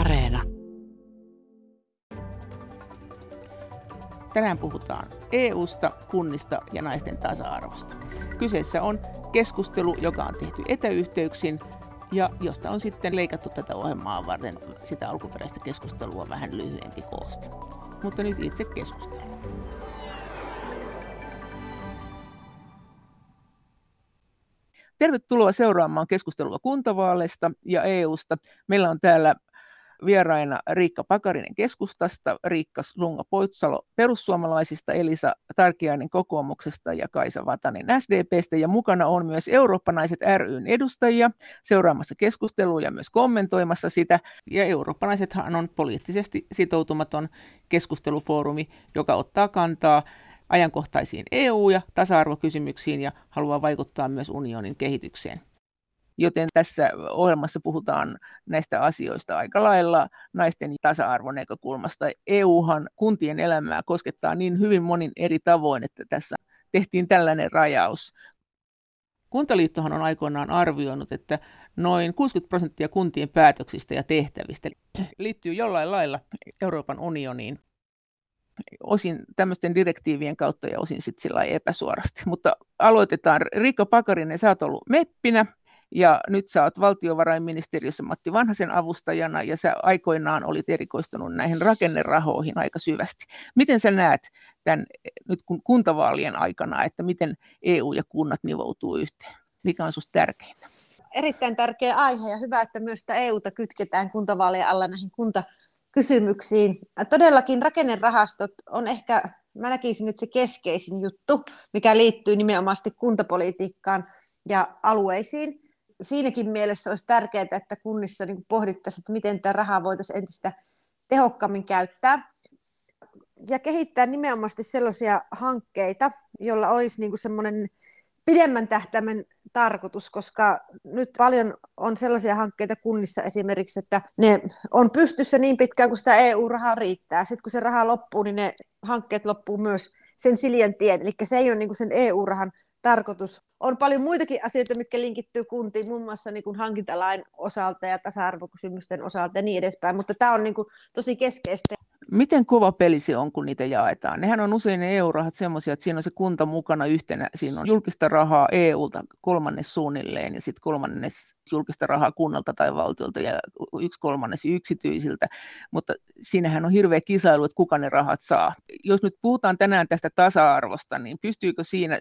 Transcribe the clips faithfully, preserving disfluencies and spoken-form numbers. Areena. Tänään puhutaan E U:sta, kunnista ja naisten tasa-arvosta. Kyseessä on keskustelu, joka on tehty etäyhteyksin ja josta on sitten leikattu tätä ohjelmaa varten sitä alkuperäistä keskustelua vähän lyhyempi kooste. Mutta nyt itse keskusteluun. Tervetuloa seuraamaan keskustelua kuntavaaleista ja E U:sta. Meillä on täällä vieraina Riikka Pakarinen Keskustasta, Riikka Slunga-Poutsalo Perussuomalaisista, Elisa Tarkiainen Kokoomuksesta ja Kaisa Vatanen S D P:stä. Ja mukana on myös Eurooppa-naiset ry:n edustajia seuraamassa keskustelua ja myös kommentoimassa sitä. Ja Eurooppa-naisethan on poliittisesti sitoutumaton keskustelufoorumi, joka ottaa kantaa ajankohtaisiin E U- ja tasa-arvokysymyksiin ja haluaa vaikuttaa myös unionin kehitykseen. Joten tässä ohjelmassa puhutaan näistä asioista aika lailla naisten tasa-arvon näkökulmasta. E U:han kuntien elämää koskettaa niin hyvin monin eri tavoin, että tässä tehtiin tällainen rajaus. Kuntaliittohan on aikoinaan arvioinut, että noin kuusikymmentä prosenttia kuntien päätöksistä ja tehtävistä liittyy jollain lailla Euroopan unioniin. Osin tämmöisten direktiivien kautta ja osin sitten sillä lailla epäsuorasti. Mutta aloitetaan. Riikka Pakarinen, sä oot ollut meppinä ja nyt sä oot valtiovarainministeriössä Matti Vanhasen avustajana ja sä aikoinaan olit erikoistunut näihin rakennerahoihin aika syvästi. Miten sä näet tämän nyt kun kuntavaalien aikana, että miten E U ja kunnat nivoutuu yhteen? Mikä on susta tärkeintä? Erittäin tärkeä aihe ja hyvä, että myös sitä E U:ta kytketään kuntavaalien alla näihin kunta kysymyksiin. Todellakin rakennerahastot on ehkä, mä näkisin, että se keskeisin juttu, mikä liittyy nimenomaan kuntapolitiikkaan ja alueisiin. Siinäkin mielessä olisi tärkeää, että kunnissa pohdittaisiin, että miten tämä rahaa voitaisiin entistä tehokkaammin käyttää. Ja kehittää nimenomaan sellaisia hankkeita, joilla olisi semmoinen pidemmän tähtäimen tarkoitus, koska nyt paljon on sellaisia hankkeita kunnissa esimerkiksi, että ne on pystyssä niin pitkään, kun sitä E U-rahaa riittää. Sitten kun se raha loppuu, niin ne hankkeet loppuu myös sen siljän tien. Eli se ei ole niin kuin sen E U-rahan tarkoitus. On paljon muitakin asioita, mitkä linkittyy kuntiin, muun muassa niin kuin hankintalain osalta ja tasa-arvokysymysten osalta ja niin edespäin, mutta tämä on niin kuin tosi keskeistä. Miten kova peli se on, kun niitä jaetaan? Nehän on usein ne E U-rahat semmoisia, että siinä on se kunta mukana yhtenä. Siinä on julkista rahaa E U:lta kolmannes suunnilleen ja sitten kolmannes julkista rahaa kunnalta tai valtiolta ja yksi kolmannes yksityisiltä. Mutta siinähän on hirveä kisailu, että kuka ne rahat saa. Jos nyt puhutaan tänään tästä tasa-arvosta, niin pystyykö siinä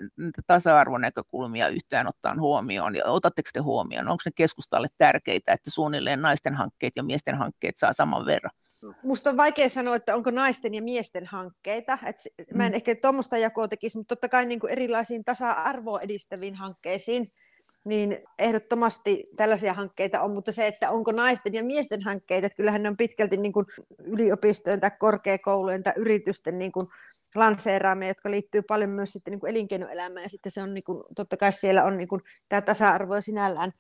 tasa-arvonäkökulmia yhtään ottaen huomioon? Ja otatteko te huomioon? Onko ne keskustalle tärkeitä, että suunnilleen naisten hankkeet ja miesten hankkeet saa saman verran? Musta on vaikea sanoa, että onko naisten ja miesten hankkeita. Et mä en ehkä tuommoista jakoa tekisi, mutta totta kai niin kuin erilaisiin tasa-arvoa edistäviin hankkeisiin, niin ehdottomasti tällaisia hankkeita on, mutta se, että onko naisten ja miesten hankkeita, että kyllähän ne on pitkälti niin kuin yliopistojen tai korkeakoulujen tai yritysten niin kuin lanseeraamia, jotka liittyy paljon myös sitten niin kuin elinkeinoelämään, ja sitten se on niin kuin, totta kai siellä on niin kuin tämä tasa-arvo sinällään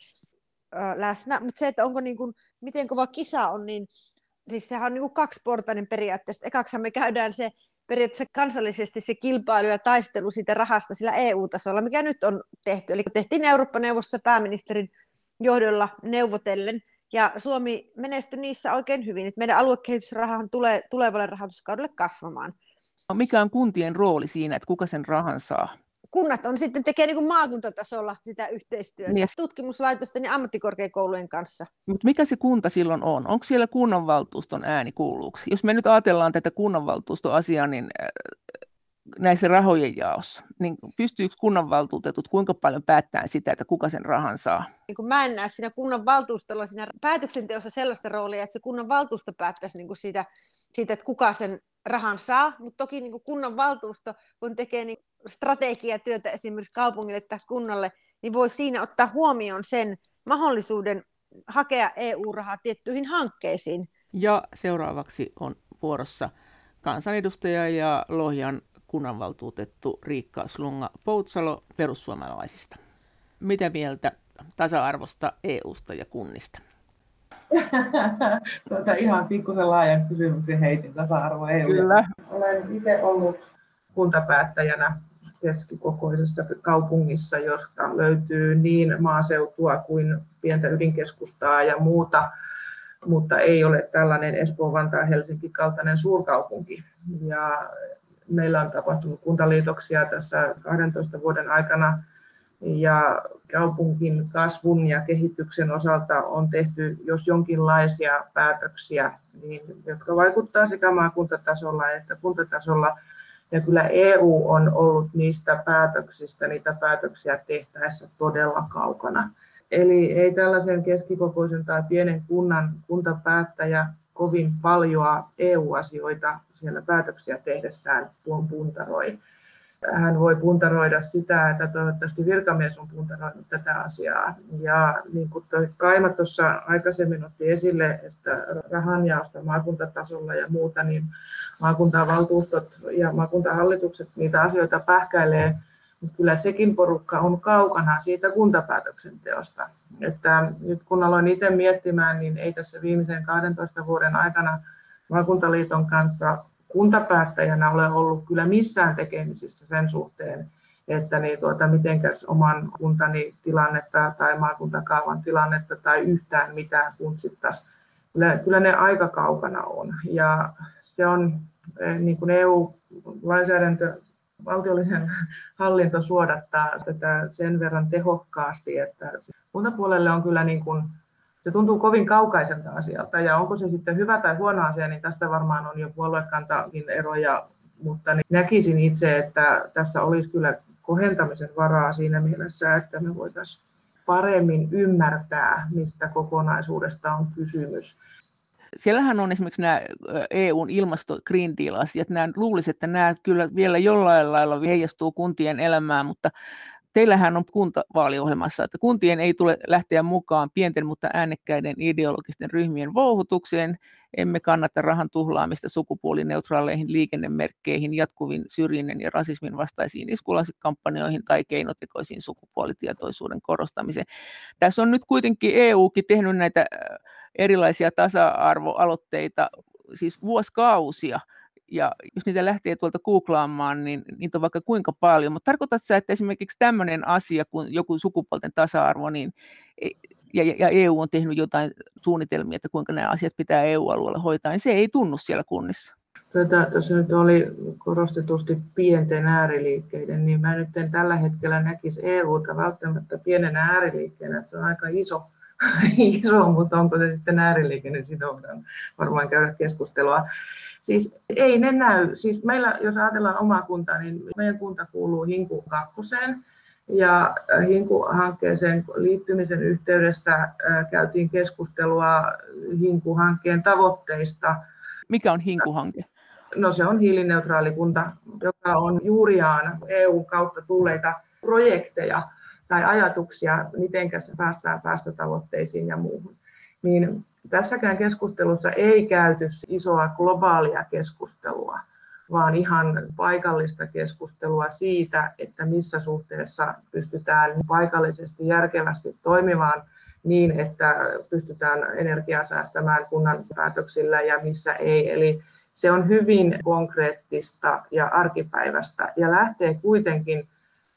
ö, läsnä, mutta se, että onko niin kuin, miten kova kisa on, niin siis sehän on niin kuin kaksiportainen periaatteessa. Ekaksihan me käydään se periaatteessa kansallisesti se kilpailu ja taistelu siitä rahasta sillä E U-tasolla, mikä nyt on tehty. Eli tehtiin Eurooppa-neuvostossa pääministerin johdolla neuvotellen, ja Suomi menestyi niissä oikein hyvin. Että meidän aluekehitysrahan tulee tulevalle rahoituskaudelle kasvamaan. No, mikä on kuntien rooli siinä, että kuka sen rahan saa? Kunnat on sitten tekee niin kuin maakuntatasolla sitä yhteistyötä yes. tutkimuslaitosten ja ammattikorkeakoulujen kanssa. Mut mikä se kunta silloin on? Onko siellä kunnanvaltuuston ääni kuuluuksi? Jos me nyt ajatellaan tätä kunnanvaltuustoasiaa, niin näissä rahojen jaossa, niin pystyykö kunnanvaltuutetut kuinka paljon päättämään sitä, että kuka sen rahan saa? Niin kuin mä en näe siinä kunnanvaltuustolla siinä päätöksenteossa sellaista roolia, että se kunnanvaltuusto päättäisi niin kuin siitä, siitä, että kuka sen rahan saa, mutta toki niin kuin kunnanvaltuusto, kun tekee niin strategiatyötä esimerkiksi kaupungille tai kunnalle, niin voi siinä ottaa huomioon sen mahdollisuuden hakea E U-rahaa tiettyihin hankkeisiin. Ja seuraavaksi on vuorossa kansanedustaja ja Lohjan kunnanvaltuutettu Riikka Slunga-Poutsalo Perussuomalaisista. Mitä mieltä tasa-arvosta, E U:sta ja kunnista? Tuota, ihan pikkusen laajan kysymyksen heitin tasa-arvo E U. Kyllä. Olen itse ollut kuntapäättäjänä keskikokoisessa kaupungissa, josta löytyy niin maaseutua kuin pientä ydinkeskustaa ja muuta mutta ei ole tällainen Espoo, Vantaa, Helsinki kaltainen suurkaupunki. Ja meillä on tapahtunut kuntaliitoksia tässä kahdentoista vuoden aikana ja kaupunkin kasvun ja kehityksen osalta on tehty jos jonkinlaisia päätöksiä, niin, jotka vaikuttavat sekä maakuntatasolla että kuntatasolla. Ja kyllä E U on ollut niistä päätöksistä, niitä päätöksiä tehtäessä todella kaukana. Eli ei tällaisen keskikokoisen tai pienen kunnan kuntapäättäjä kovin paljon E U-asioita siellä päätöksiä tehdessään tuon puntaroi. Hän voi puntaroida sitä, että toivottavasti virkamies on puntaroinut tätä asiaa. Ja niin kuin Kaima tuossa aikaisemmin otti esille, että rahanjaosta maakuntatasolla ja muuta, niin maakuntavaltuustot ja maakuntahallitukset niitä asioita pähkäilee, mutta kyllä sekin porukka on kaukana siitä kuntapäätöksenteosta. Että nyt kun aloin itse miettimään, niin ei tässä viimeisen kahdentoista vuoden aikana maakuntaliiton kanssa kuntapäättäjänä ole ollut kyllä missään tekemisissä sen suhteen, että niin tuota, mitenkäs oman kuntani tilannetta tai maakuntakaavan tilannetta tai yhtään mitään kuntsittaisi. Kyllä, kyllä ne aika kaukana on. Ja se on niin kuin E U-lainsäädäntö, valtiollinen hallinto suodattaa tätä sen verran tehokkaasti, että kuntapuolelle on kyllä niin kuin se tuntuu kovin kaukaiselta asialta, ja onko se sitten hyvä tai huono asia, niin tästä varmaan on jo puoluekantakin eroja, mutta niin näkisin itse, että tässä olisi kyllä kohentamisen varaa siinä mielessä, että me voitaisiin paremmin ymmärtää, mistä kokonaisuudesta on kysymys. Siellähän on esimerkiksi nämä E U:n ilmasto Green Deal-asiat, nämä luulisi, että nämä kyllä vielä jollain lailla heijastuu kuntien elämään, mutta teillähän on kuntavaaliohjelmassa, että kuntien ei tule lähteä mukaan pienten, mutta äänekkäiden ideologisten ryhmien vouhotukseen. Emme kannata rahan tuhlaamista sukupuolineutraaleihin liikennemerkkeihin, jatkuviin syrjinnän ja rasismin vastaisiin iskulaskampanjoihin tai keinotekoisiin sukupuolitietoisuuden korostamiseen. Tässä on nyt kuitenkin E U:kin tehnyt näitä erilaisia tasa-arvoaloitteita, siis vuosikausia. Ja jos niitä lähtee tuolta googlaamaan, niin niitä on vaikka kuinka paljon. Mutta tarkoitatko sä, että esimerkiksi tämmöinen asia kuin joku sukupuolten tasa-arvo, niin, ja, ja E U on tehnyt jotain suunnitelmia, että kuinka nämä asiat pitää E U-alueella hoitaa, niin se ei tunnu siellä kunnissa. Tätä, tässä nyt oli korostetusti pienten ääriliikkeiden, niin mä nyt en tällä hetkellä näkisi E U:ta välttämättä pienenä ääriliikkeenä, se on aika iso. iso, mutta onko se sitten ääriliike, niin siitä voidaan varmaan käydä keskustelua. Siis ei ne näy. Siis meillä, jos ajatellaan omaa kuntaa, niin meidän kunta kuuluu Hinkun kakkoseen. Ja Hinku-hankkeeseen liittymisen yhteydessä käytiin keskustelua Hinku-hankkeen tavoitteista. Mikä on Hinku-hanke? No se on hiilineutraali kunta, joka on juuriaan E U:n kautta tulleita projekteja tai ajatuksia, miten päästään päästötavoitteisiin ja muuhun, niin tässäkään keskustelussa ei käyty isoa globaalia keskustelua, vaan ihan paikallista keskustelua siitä, että missä suhteessa pystytään paikallisesti järkevästi toimimaan niin, että pystytään energiaa säästämään kunnan päätöksillä ja missä ei. Eli se on hyvin konkreettista ja arkipäiväistä ja lähtee kuitenkin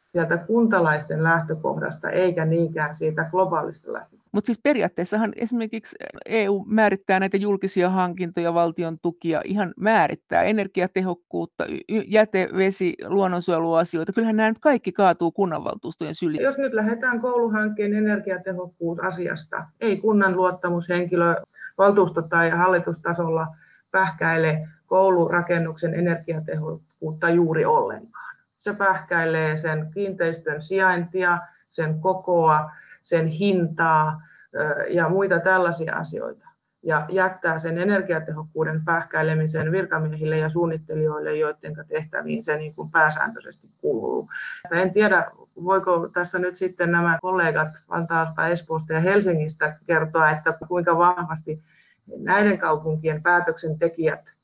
sieltä kuntalaisten lähtökohdasta, eikä niinkään siitä globaalista lähtökohdasta. Mutta siis periaatteessahan esimerkiksi E U määrittää näitä julkisia hankintoja, valtion tukia, ihan määrittää energiatehokkuutta, jäte, vesi, luonnonsuojeluasioita. Kyllähän nämä nyt kaikki kaatuu kunnanvaltuustojen syliin. Jos nyt lähdetään kouluhankkeen energiatehokkuusasiasta, ei kunnan luottamushenkilö valtuusto- tai hallitustasolla pähkäile koulurakennuksen energiatehokkuutta juuri ollenkaan. Se pähkäilee sen kiinteistön sijaintia, sen kokoa, sen hintaa ja muita tällaisia asioita. Ja jättää sen energiatehokkuuden pähkäilemisen virkamiehille ja suunnittelijoille, joiden tehtäviin se niin kuin pääsääntöisesti kuuluu. En tiedä, voiko tässä nyt sitten nämä kollegat Vantaalta, Espoosta ja Helsingistä kertoa, että kuinka vahvasti näiden kaupunkien päätöksentekijät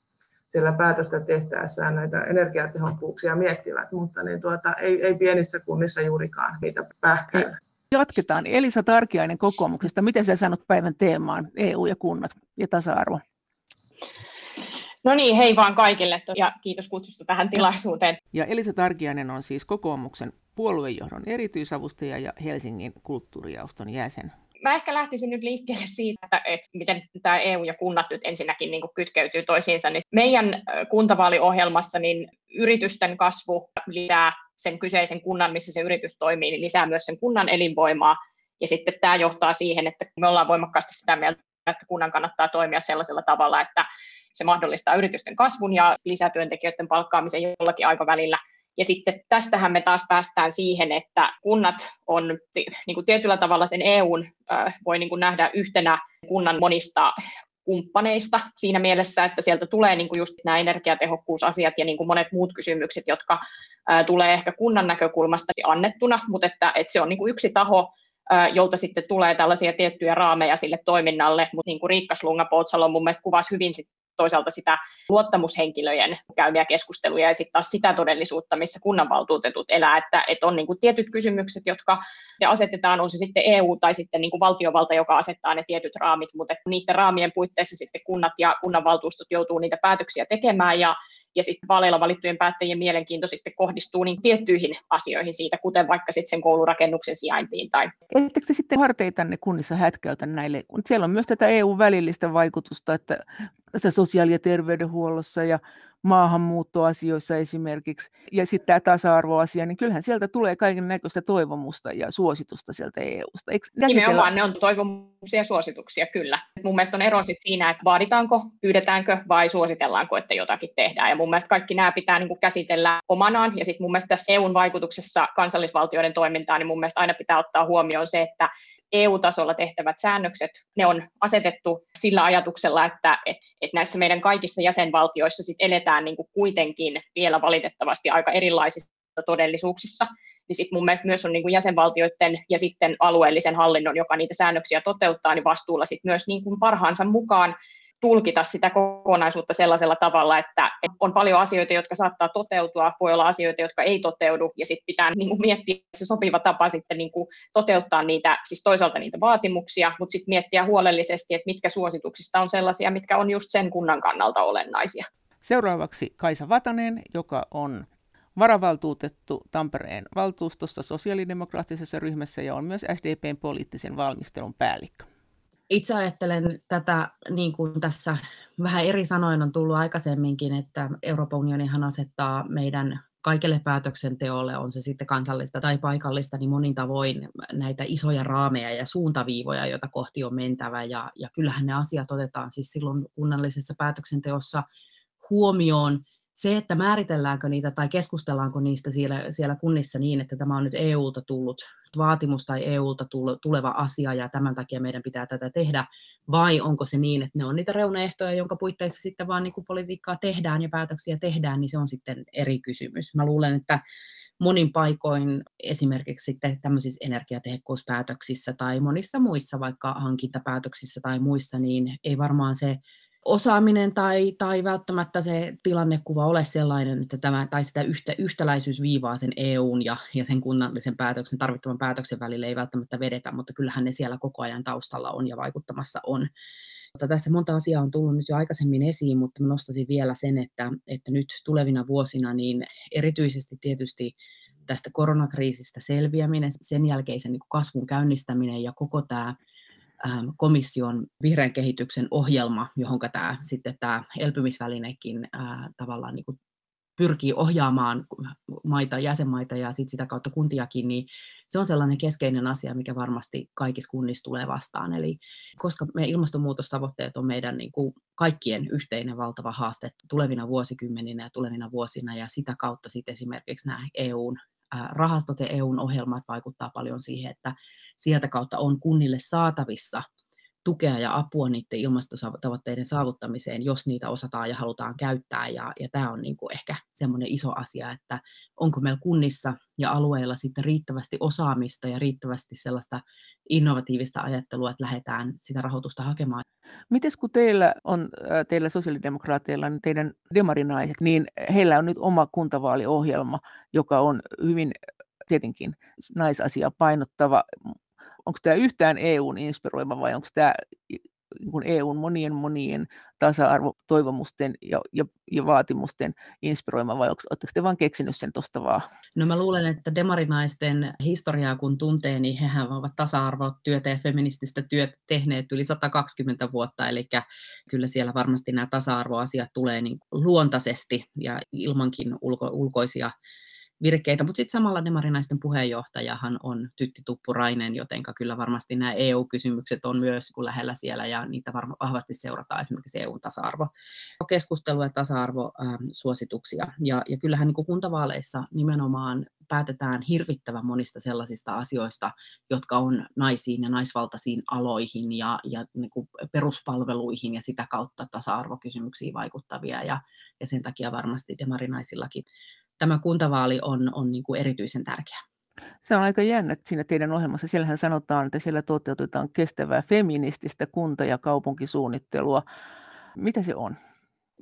siellä päätöstä tehtäessään näitä energiatehokkuuksia miettivät, mutta niin tuota, ei, ei pienissä kunnissa juurikaan niitä pähkäillä. Jatketaan. Elisa Tarkiainen kokoomuksesta. Miten sä sanot päivän teemaan E U ja kunnat ja tasa-arvo? No niin, hei vaan kaikille ja kiitos kutsusta tähän tilaisuuteen. Ja Elisa Tarkiainen on siis kokoomuksen puoluejohdon erityisavustaja ja Helsingin kulttuurijaoston jäsen. Mä ehkä lähtisin nyt liikkeelle siitä, että miten tämä E U ja kunnat nyt ensinnäkin niin kuin kytkeytyy toisiinsa. Niin meidän kuntavaaliohjelmassa niin yritysten kasvu lisää sen kyseisen kunnan, missä se yritys toimii, niin lisää myös sen kunnan elinvoimaa. Ja sitten tämä johtaa siihen, että me ollaan voimakkaasti sitä mieltä, että kunnan kannattaa toimia sellaisella tavalla, että se mahdollistaa yritysten kasvun ja lisätyöntekijöiden palkkaamisen jollakin aikavälillä. Ja sitten tästähän me taas päästään siihen, että kunnat on niin kuin tietyllä tavalla sen E U:n voi niin kuin nähdä yhtenä kunnan monista kumppaneista siinä mielessä, että sieltä tulee niin kuin just nämä energiatehokkuusasiat ja niin kuin monet muut kysymykset, jotka tulee ehkä kunnan näkökulmasta annettuna, mutta että, että se on niin kuin yksi taho, jolta sitten tulee tällaisia tiettyjä raameja sille toiminnalle, mutta niin kuin Riikka Slunga-Poutsalo mun mielestä kuvasi hyvin sit toisaalta sitä luottamushenkilöjen käymiä keskusteluja ja sitten taas sitä todellisuutta, missä kunnanvaltuutetut elää, että, että on niin kuin tietyt kysymykset, jotka asetetaan, on se sitten E U tai sitten niin kuin valtiovalta, joka asettaa ne tietyt raamit, mutta niiden raamien puitteissa sitten kunnat ja kunnanvaltuustot joutuu niitä päätöksiä tekemään ja Ja sitten vaaleilla valittujen päättäjien mielenkiinto sitten kohdistuu niin tiettyihin asioihin siitä, kuten vaikka sitten sen koulurakennuksen sijaintiin. Tai... Ettekö te sitten harteitanne kunnissa hätkäytä näille? Siellä on myös tätä E U-välillistä vaikutusta, että sosiaali- ja terveydenhuollossa ja maahanmuuttoasioissa esimerkiksi, ja sitten tämä tasa-arvoasia, niin kyllähän sieltä tulee kaiken näköistä toivomusta ja suositusta sieltä E U:sta. Nimenomaan ne on toivomuksia ja suosituksia, kyllä. Mun mielestä on ero sit siinä, että vaaditaanko, pyydetäänkö vai suositellaanko, että jotakin tehdään. Ja mun mielestä kaikki nämä pitää niinku käsitellä omanaan, ja sitten mun mielestä tässä E U:n vaikutuksessa kansallisvaltioiden toimintaan, niin mun mielestä aina pitää ottaa huomioon se, että E U-tasolla tehtävät säännökset, ne on asetettu sillä ajatuksella, että et, et näissä meidän kaikissa jäsenvaltioissa sit eletään niinku kuitenkin vielä valitettavasti aika erilaisissa todellisuuksissa. Niin sit mun mielestä myös on niinku jäsenvaltioiden ja sitten alueellisen hallinnon, joka niitä säännöksiä toteuttaa, niin vastuulla sit myös niinku parhaansa mukaan tulkita sitä kokonaisuutta sellaisella tavalla, että on paljon asioita, jotka saattaa toteutua, voi olla asioita, jotka ei toteudu, ja sitten pitää niin kuin miettiä se sopiva tapa sitten niin kuin toteuttaa niitä, siis toisaalta niitä vaatimuksia, mutta sitten miettiä huolellisesti, että mitkä suosituksista on sellaisia, mitkä on just sen kunnan kannalta olennaisia. Seuraavaksi Kaisa Vatanen, joka on varavaltuutettu Tampereen valtuustossa sosiaalidemokraattisessa ryhmässä ja on myös S D P:n poliittisen valmistelun päällikkö. Itse ajattelen tätä, niin kuin tässä vähän eri sanoin on tullut aikaisemminkin, että Euroopan unionihan asettaa meidän kaikelle päätöksenteolle, on se sitten kansallista tai paikallista, niin monin tavoin näitä isoja raameja ja suuntaviivoja, joita kohti on mentävä. Ja, ja kyllähän ne asiat otetaan siis silloin kunnallisessa päätöksenteossa huomioon. Se, että määritelläänkö niitä tai keskustellaanko niistä siellä, siellä kunnissa niin, että tämä on nyt E U:lta tullut vaatimus tai E U:lta tuleva asia ja tämän takia meidän pitää tätä tehdä, vai onko se niin, että ne on niitä reunaehtoja, jonka puitteissa sitten vaan niin kuin politiikkaa tehdään ja päätöksiä tehdään, niin se on sitten eri kysymys. Mä luulen, että monin paikoin esimerkiksi sitten tämmöisissä energiatehokkuuspäätöksissä tai monissa muissa vaikka hankintapäätöksissä tai muissa, niin ei varmaan se osaaminen tai, tai välttämättä se tilannekuva ole sellainen, että tämä, tai sitä yhtä, yhtäläisyysviivaa sen E U:n ja, ja sen kunnallisen päätöksen, tarvittavan päätöksen välillä ei välttämättä vedetä, mutta kyllähän ne siellä koko ajan taustalla on ja vaikuttamassa on. Mutta tässä monta asiaa on tullut nyt jo aikaisemmin esiin, mutta nostaisin vielä sen, että, että nyt tulevina vuosina niin erityisesti tietysti tästä koronakriisistä selviäminen, sen jälkeisen niin kuin kasvun käynnistäminen ja koko tämä komission vihreän kehityksen ohjelma, johon tämä, sitten tämä elpymisvälinekin ää, tavallaan niin kuin pyrkii ohjaamaan maita, jäsenmaita ja sit sitä kautta kuntiakin, niin se on sellainen keskeinen asia, mikä varmasti kaikissa kunnissa tulee vastaan. Eli koska meidän ilmastonmuutostavoitteet on meidän niin kuin kaikkien yhteinen valtava haaste tulevina vuosikymmeninä ja tulevina vuosina, ja sitä kautta sitten esimerkiksi nämä E U:n rahastot ja E U:n ohjelmat vaikuttaa paljon siihen, että sieltä kautta on kunnille saatavissa tukea ja apua niiden ilmastotavoitteiden saavuttamiseen, jos niitä osataan ja halutaan käyttää. Ja, ja tämä on niin kuin ehkä semmoinen iso asia, että onko meillä kunnissa ja alueilla sitten riittävästi osaamista ja riittävästi sellaista innovatiivista ajattelua, että lähdetään sitä rahoitusta hakemaan. Mites kun teillä on, teillä sosiaalidemokraateilla, niin teidän demarinaiset, niin heillä on nyt oma kuntavaaliohjelma, joka on hyvin tietenkin naisasiaa painottava. Onko tämä yhtään E U:n inspiroima vai onko tämä E U:n monien monien tasa-arvotoivomusten ja, ja, ja vaatimusten inspiroima, vai oletteko te vaan keksinyt sen tuosta vaan? No mä luulen, että demarinaisten historiaa kun tuntee, niin hehän ovat tasa-arvotyötä ja feminististä työtä tehneet yli sata kaksikymmentä vuotta, eli kyllä siellä varmasti nämä tasa-arvoasiat tulee niin luontaisesti ja ilmankin ulko, ulkoisia virkeitä, mutta sitten samalla demarinaisten puheenjohtajahan on Tytti Tuppurainen, jotenka kyllä varmasti nämä E U-kysymykset on myös lähellä siellä ja niitä varma, vahvasti seurataan esimerkiksi E U-tasa-arvokeskustelua ja tasa-arvosuosituksia. Ja, ja kyllähän niin kuin kuntavaaleissa nimenomaan päätetään hirvittävän monista sellaisista asioista, jotka on naisiin ja naisvaltaisiin aloihin ja, ja niin kuin peruspalveluihin ja sitä kautta tasa-arvokysymyksiin vaikuttavia ja, ja sen takia varmasti demarinaisillakin tämä kuntavaali on, on niin kuin erityisen tärkeä. Se on aika jännä siinä teidän ohjelmassa. Siellähän sanotaan, että siellä toteutetaan kestävää feminististä kunta- ja kaupunkisuunnittelua. Mitä se on?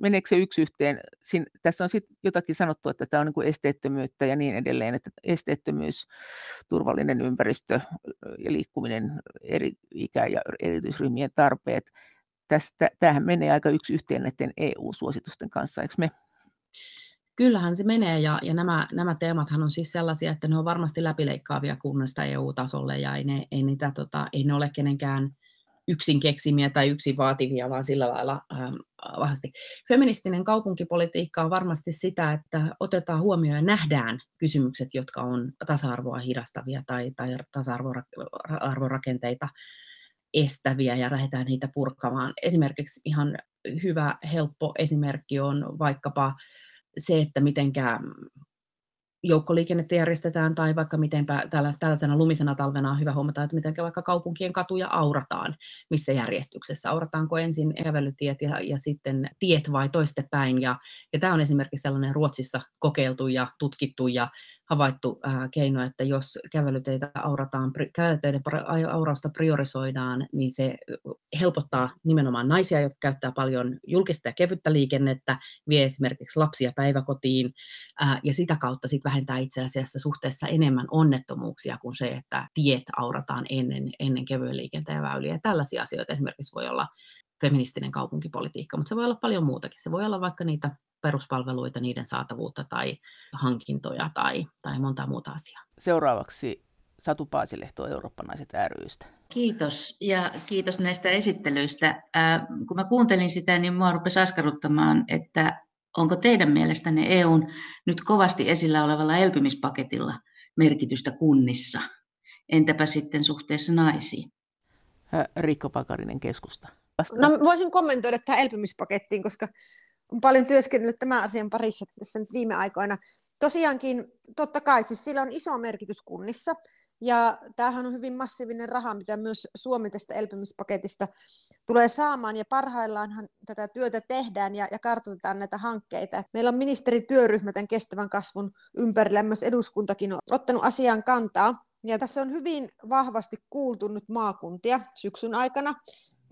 Meneekö se yksi yhteen? Siin, tässä on sitten jotakin sanottu, että tämä on niin kuin esteettömyyttä ja niin edelleen, että esteettömyys, turvallinen ympäristö ja liikkuminen, eri ikä- ja erityisryhmien tarpeet. Tästä, tämähän menee aika yksi yhteen näiden E U-suositusten kanssa, eikö me? Kyllähän se menee ja, ja nämä, nämä teemathan on siis sellaisia, että ne on varmasti läpileikkaavia kunnasta E U-tasolle ja ei ne, ei niitä, tota, ei ne ole kenenkään yksin keksimiä tai yksin vaativia, vaan sillä lailla ähm, vahvasti. Feministinen kaupunkipolitiikka on varmasti sitä, että otetaan huomioon ja nähdään kysymykset, jotka on tasa-arvoa hidastavia tai, tai tasa-arvorakenteita estäviä ja lähdetään niitä purkamaan. Esimerkiksi ihan hyvä, helppo esimerkki on vaikkapa se, että mitenkä joukkoliikennettä järjestetään tai vaikka mitenpä tällaisena lumisena talvena on hyvä huomata, että mitenkä vaikka kaupunkien katuja aurataan, missä järjestyksessä. Aurataanko ensin eväilytiet ja, ja sitten tiet vai toistepäin. Ja, ja tämä on esimerkiksi sellainen Ruotsissa kokeiltu ja tutkittu ja havaittu ää, keino, että jos kävelyteitä aurataan, kävelyteiden aurausta priorisoidaan, niin se helpottaa nimenomaan naisia, jotka käyttää paljon julkista ja kevyttä liikennettä, vie esimerkiksi lapsia päiväkotiin ää, ja sitä kautta sit vähentää itse asiassa suhteessa enemmän onnettomuuksia kuin se, että tiet aurataan ennen, ennen kevyen liikenteen väyliä. Tällaisia asioita esimerkiksi voi olla feministinen kaupunkipolitiikka, mutta se voi olla paljon muutakin. Se voi olla vaikka niitä peruspalveluita, niiden saatavuutta tai hankintoja tai, tai monta muuta asiaa. Seuraavaksi Satu Paasilehto Eurooppa-naiset ry:stä. Kiitos ja kiitos näistä esittelyistä. Äh, kun mä kuuntelin sitä, niin mua rupesi askarruttamaan, että onko teidän mielestänne E U:n nyt kovasti esillä olevalla elpymispaketilla merkitystä kunnissa? Entäpä sitten suhteessa naisiin? Äh, Riikka Pakarinen Keskusta. No, voisin kommentoida tähän elpymispakettiin, koska olen paljon työskennellyt tämän asian parissa tässä nyt viime aikoina. Tosiaankin, totta kai, siis sillä on iso merkitys kunnissa, ja tämähän on hyvin massiivinen raha, mitä myös Suomi tästä elpymispaketista tulee saamaan, ja parhaillaanhan tätä työtä tehdään ja, ja kartoitetaan näitä hankkeita. Meillä on ministerityöryhmä tämän kestävän kasvun ympärillä, myös eduskuntakin on ottanut asiaan kantaa, ja tässä on hyvin vahvasti kuultu nyt maakuntia syksyn aikana,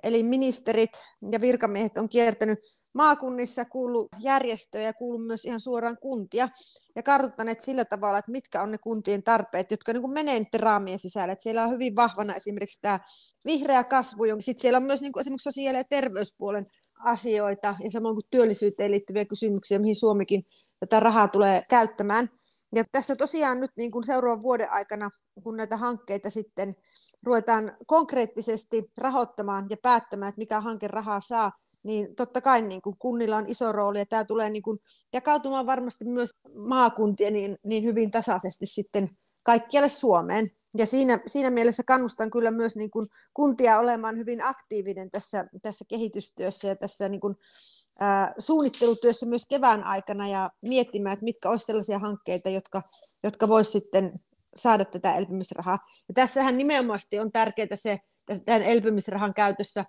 eli ministerit ja virkamiehet on kiertänyt maakunnissa, kuullut järjestöjä ja kuullut myös ihan suoraan kuntia ja kartoittaneet sillä tavalla, että mitkä on ne kuntien tarpeet, jotka niin kuin menee niiden raamien sisällä. Et siellä on hyvin vahvana esimerkiksi tämä vihreä kasvu, jonka sitten siellä on myös niin kuin esimerkiksi sosiaali- ja terveyspuolen asioita ja samoin kuin työllisyyteen liittyviä kysymyksiä, mihin Suomikin tätä rahaa tulee käyttämään. Ja tässä tosiaan nyt niin kuin seuraavan vuoden aikana, kun näitä hankkeita sitten ruvetaan konkreettisesti rahoittamaan ja päättämään, että mikä hanke rahaa saa, niin totta kai niin kuin kunnilla on iso rooli ja tämä tulee niin kuin jakautumaan varmasti myös maakuntien niin, niin hyvin tasaisesti sitten kaikkialle Suomeen. Ja siinä, siinä mielessä kannustan kyllä myös niin kuin kuntia olemaan hyvin aktiivinen tässä, tässä kehitystyössä ja tässä niin kuin, ää, suunnittelutyössä myös kevään aikana ja miettimään, että mitkä olisi sellaisia hankkeita, jotka, jotka voisi sitten saada tätä elpymisrahaa. Ja tässähän nimenomaan on tärkeää se tämän elpymisrahan käytössä,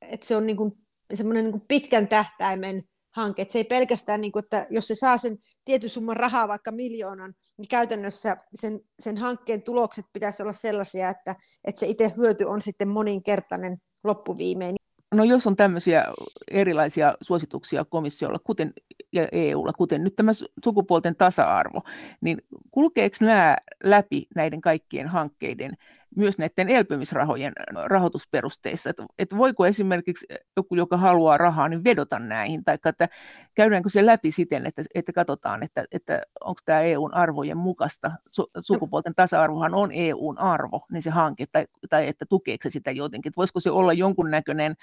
että se on niin kuin semmoinen niin kuin pitkän tähtäimen hanke. Että se ei pelkästään, niin kuin, että jos se saa sen tietyn summan rahaa, vaikka miljoonan, niin käytännössä sen, sen hankkeen tulokset pitäisi olla sellaisia, että, että se itse hyöty on sitten moninkertainen loppuviimein. No jos on tämmöisiä erilaisia suosituksia komissiolla kuten, ja E U:lla, kuten nyt tämä sukupuolten tasa-arvo, niin kulkeeko nämä läpi näiden kaikkien hankkeiden myös näiden elpymisrahojen rahoitusperusteissa. Että, että voiko esimerkiksi joku, joka haluaa rahaa, niin vedota näihin, tai että käydäänkö se läpi siten, että, että katsotaan, että, että onko tämä E U:n arvojen mukaista. Su, sukupuolten tasa-arvohan on E U:n arvo, niin se hanke, tai, tai että tukeeko se sitä jotenkin, että voisiko se olla jonkunnäköinen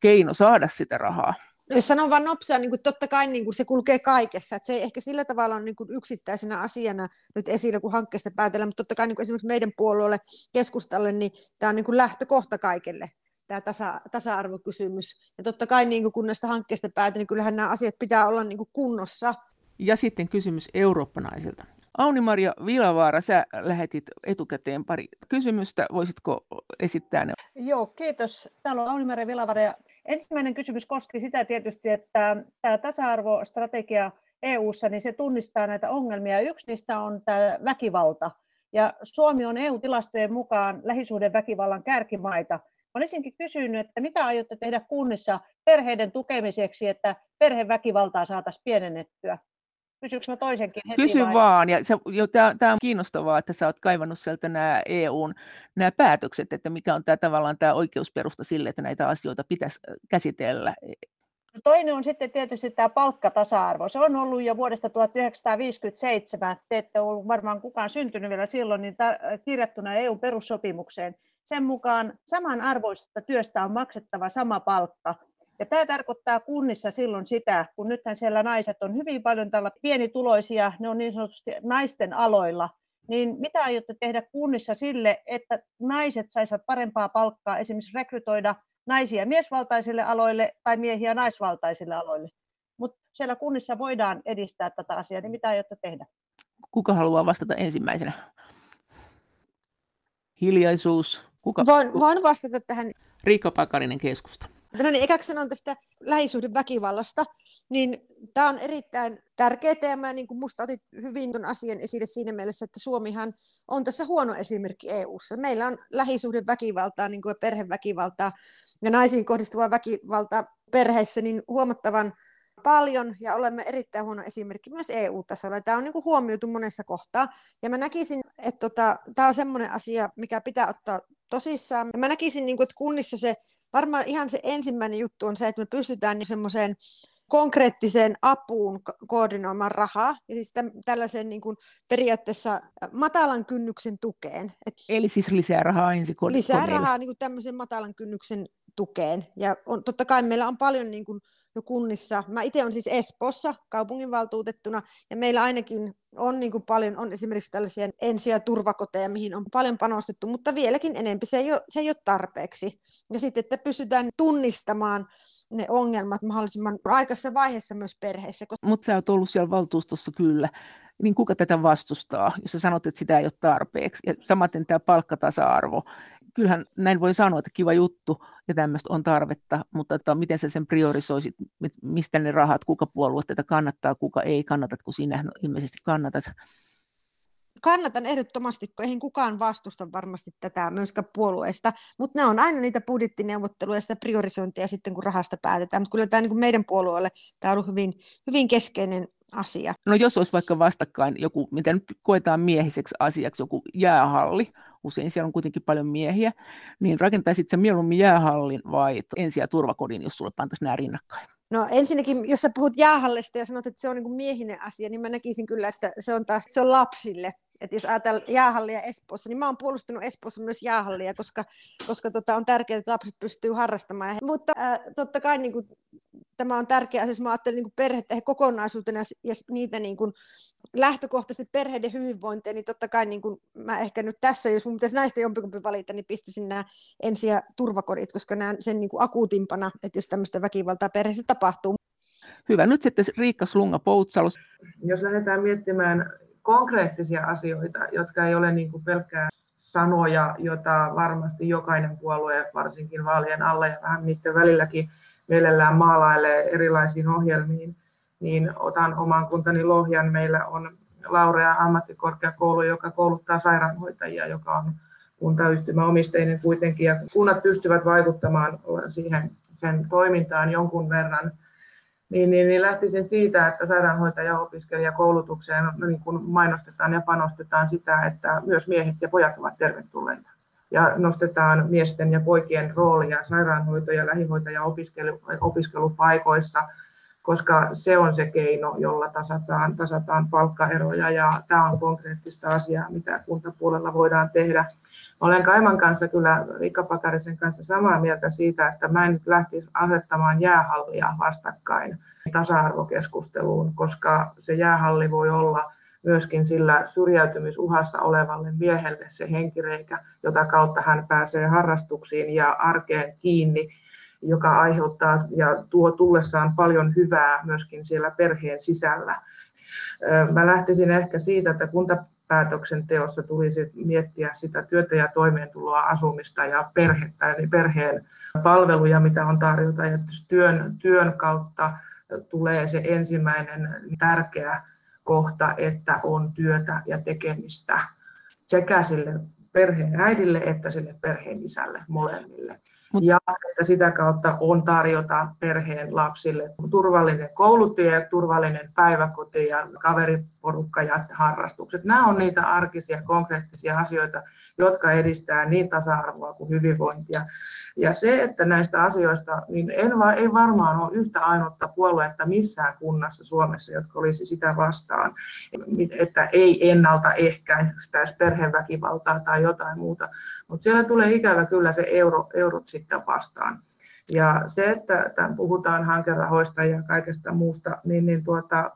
keino saada sitä rahaa. No, jos sanon vaan nopsaa, niin totta kai niin se kulkee kaikessa. Että se ei ehkä sillä tavalla ole niin yksittäisenä asiana nyt esillä, kun hankkeesta päätellään, mutta totta kai niin esimerkiksi meidän puolueelle, keskustalle, niin tämä on niin lähtökohta kaikelle, tämä tasa, tasa-arvokysymys. Ja totta kai niin kun näistä hankkeista päätetään, niin kyllähän nämä asiat pitää olla niin kunnossa. Ja sitten kysymys Eurooppa-naisilta. Auni-Maria Vilavaara, sä lähetit etukäteen pari kysymystä. Voisitko esittää ne? Joo, kiitos. Täällä on Auni-Maria Vilavaara ja ensimmäinen kysymys koski sitä tietysti, että tämä tasa-arvostrategia E U:ssa, niin se tunnistaa näitä ongelmia. Yksi niistä on tämä väkivalta. Ja Suomi on E U-tilastojen mukaan lähisuhdeväkivallan kärkimaita. Olisinkin kysynyt, että mitä aiotte tehdä kunnissa perheiden tukemiseksi, että perheväkivaltaa saataisiin pienennettyä? Kysyks mä toisenkin heti? Kysy vai? vaan. Ja tämä on kiinnostavaa, että sä oot kaivannut sieltä nämä E U:n nämä päätökset, että mikä on tää, tavallaan tämä oikeusperusta sille, että näitä asioita pitäisi käsitellä. No toinen on sitten tietysti tämä palkkatasa-arvo. Se on ollut jo vuodesta tuhatyhdeksänsataaviisikymmentäseitsemän, te ette ollut varmaan kukaan syntynyt vielä silloin, niin tar- kirjattuna E U-perussopimukseen. Sen mukaan samanarvoisesta työstä on maksettava sama palkka. Ja tämä tarkoittaa kunnissa silloin sitä, kun nythän siellä naiset on hyvin paljon tällä pienituloisia, ne on niin sanotusti naisten aloilla, niin mitä aiotte tehdä kunnissa sille, että naiset saisivat parempaa palkkaa, esimerkiksi rekrytoida naisia miesvaltaisille aloille tai miehiä naisvaltaisille aloille? Mutta siellä kunnissa voidaan edistää tätä asiaa, niin mitä aiotte tehdä? Kuka haluaa vastata ensimmäisenä? Hiljaisuus. Kuka? Voin, voin vastata tähän. Riikka Pakarinen, Keskusta. No niin, ekäksi sanon tästä lähisuhdeväkivallasta, niin tämä on erittäin tärkeä teema, niin kuin musta otit hyvin tuon asian esille siinä mielessä, että Suomihan on tässä huono esimerkki E U:ssa. Meillä on lähisuhdeväkivaltaa, niin kuin perheväkivaltaa ja naisiin kohdistuvaa väkivaltaa perheissä niin huomattavan paljon, ja olemme erittäin huono esimerkki myös E U-tasolla. Tämä on niin kuin huomioitu monessa kohtaa, ja mä näkisin, että tota, tämä on semmoinen asia, mikä pitää ottaa tosissaan. Ja mä näkisin, niin kuin, että kunnissa se varmaan ihan se ensimmäinen juttu on se, että me pystytään niin semmoiseen konkreettiseen apuun koordinoimaan rahaa ja siis tämän, tällaisen niin kuin periaatteessa matalan kynnyksen tukeen. Et Eli siis lisää rahaa ensi koneille. Lisää rahaa niin kuin tämmöisen matalan kynnyksen tukeen. Ja on, totta kai meillä on paljon niin kuin jo kunnissa. Mä itse olen siis Espoossa kaupunginvaltuutettuna ja meillä ainakin on niin kuin paljon on esimerkiksi tällaisia ensi- ja turvakoteja, mihin on paljon panostettu, mutta vieläkin enemmän se ei ole, se ei ole tarpeeksi. Ja sitten, että pystytään tunnistamaan ne ongelmat mahdollisimman aikaisessa vaiheessa myös perheissä. Mutta sä oot ollut siellä valtuustossa kyllä, niin kuka tätä vastustaa, jos sä sanot, että sitä ei ole tarpeeksi. Ja samaten tämä palkkatasa-arvo. Kyllähän näin voi sanoa, että kiva juttu ja tämmöistä on tarvetta, mutta että miten sä sen priorisoisit, mistä ne rahat, kuka puolue tätä kannattaa, kuka ei kannata, kun sinä ilmeisesti kannatat. Kannatan ehdottomasti, kun eihän kukaan vastusta varmasti tätä myöskään puolueista, mutta ne on aina niitä budjettineuvotteluja ja sitä priorisointia sitten, kun rahasta päätetään. Mutta kyllä tämä niin kuin meidän puolueelle tämä on ollut hyvin, hyvin keskeinen asia. No jos olisi vaikka vastakkain joku, mitä nyt koetaan miehiseksi asiaksi, joku jäähalli, usein siellä on kuitenkin paljon miehiä, niin rakentaisit sä mieluummin jäähallin vai ensi- ja turvakodin, jos sulle pantaisi nämä rinnakkain? No ensinnäkin, jos sä puhut jäähallista ja sanot, että se on niin kuin miehinen asia, niin mä näkisin kyllä, että se on taas se on lapsille. Et jos ajatellaan jäähallia Espoossa, niin mä oon puolustanut Espoossa myös jäähallia, koska, koska tota on tärkeää, että lapset pystyy harrastamaan. Mutta äh, totta kai niin kuin, tämä on tärkeä asia, jos mä ajattelen niin perhettä ja kokonaisuutena ja niitä niin kuin, lähtökohtaisesti perheiden hyvinvointia, niin totta kai niin kuin, mä ehkä nyt tässä, jos mun pitäisi näistä jompikumpi valita, niin pistäisin nämä ensi- ja turvakodit, koska näen sen niin kuin akuutimpana, että jos tämmöistä väkivaltaa perheessä tapahtuu. Hyvä. Nyt sitten Riikka Slunga-Poutsalo. Jos lähdetään miettimään konkreettisia asioita, jotka ei ole niin kuin pelkkää sanoja, jota varmasti jokainen puolue, varsinkin vaalien alla ja vähän niiden välilläkin mielellään maalailee erilaisiin ohjelmiin, niin otan oman kuntani Lohjan. Meillä on Laurea ammattikorkeakoulu, joka kouluttaa sairaanhoitajia, joka on kuntayhtymäomisteinen kuitenkin, ja kunnat pystyvät vaikuttamaan siihen sen toimintaan jonkun verran. Niin, niin, niin lähtisin siitä, että sairaanhoitajaopiskelijakoulutukseen niin kun mainostetaan ja panostetaan sitä, että myös miehet ja pojat ovat tervetulleita. ja nostetaan miesten ja poikien roolia sairaanhoito- ja lähihoitaja-opiskelupaikoissa, koska se on se keino, jolla tasataan, tasataan palkkaeroja, ja tämä on konkreettista asiaa, mitä kuntapuolella voidaan tehdä. Olen Kaiman kanssa kyllä, Riikka Pakarisen kanssa samaa mieltä siitä, että mä en nyt lähtisi asettamaan jäähallia vastakkain tasa-arvokeskusteluun, koska se jäähalli voi olla myöskin sillä syrjäytymisuhassa olevalle miehelle se henkireikä, jota kautta hän pääsee harrastuksiin ja arkeen kiinni, joka aiheuttaa ja tuo tullessaan paljon hyvää myöskin siellä perheen sisällä. Mä lähtisin ehkä siitä, että kuntapäätöksenteossa tulisi miettiä sitä työtä ja toimeentuloa, asumista ja perhettä, eli perheen palveluja, mitä on tarjota, ja työn, työn kautta tulee se ensimmäinen tärkeä kohta, että on työtä ja tekemistä sekä sille perheen äidille että sille perheen isälle molemmille. Ja että sitä kautta on tarjota perheen lapsille turvallinen koulutie, turvallinen päiväkoti ja kaveriporukka ja harrastukset. Nämä on niitä arkisia, konkreettisia asioita, jotka edistää niin tasa-arvoa kuin hyvinvointia. Ja se, että näistä asioista, niin en, ei varmaan ole yhtä ainutta puoluetta missään kunnassa Suomessa, jotka olisi sitä vastaan, että ei ennaltaehkäistäisi perheväkivaltaa tai jotain muuta. Mutta siellä tulee ikävä kyllä se euro, eurot sitten vastaan. Ja se, että tämän puhutaan hankerahoista ja kaikesta muusta, niin, niin tuota,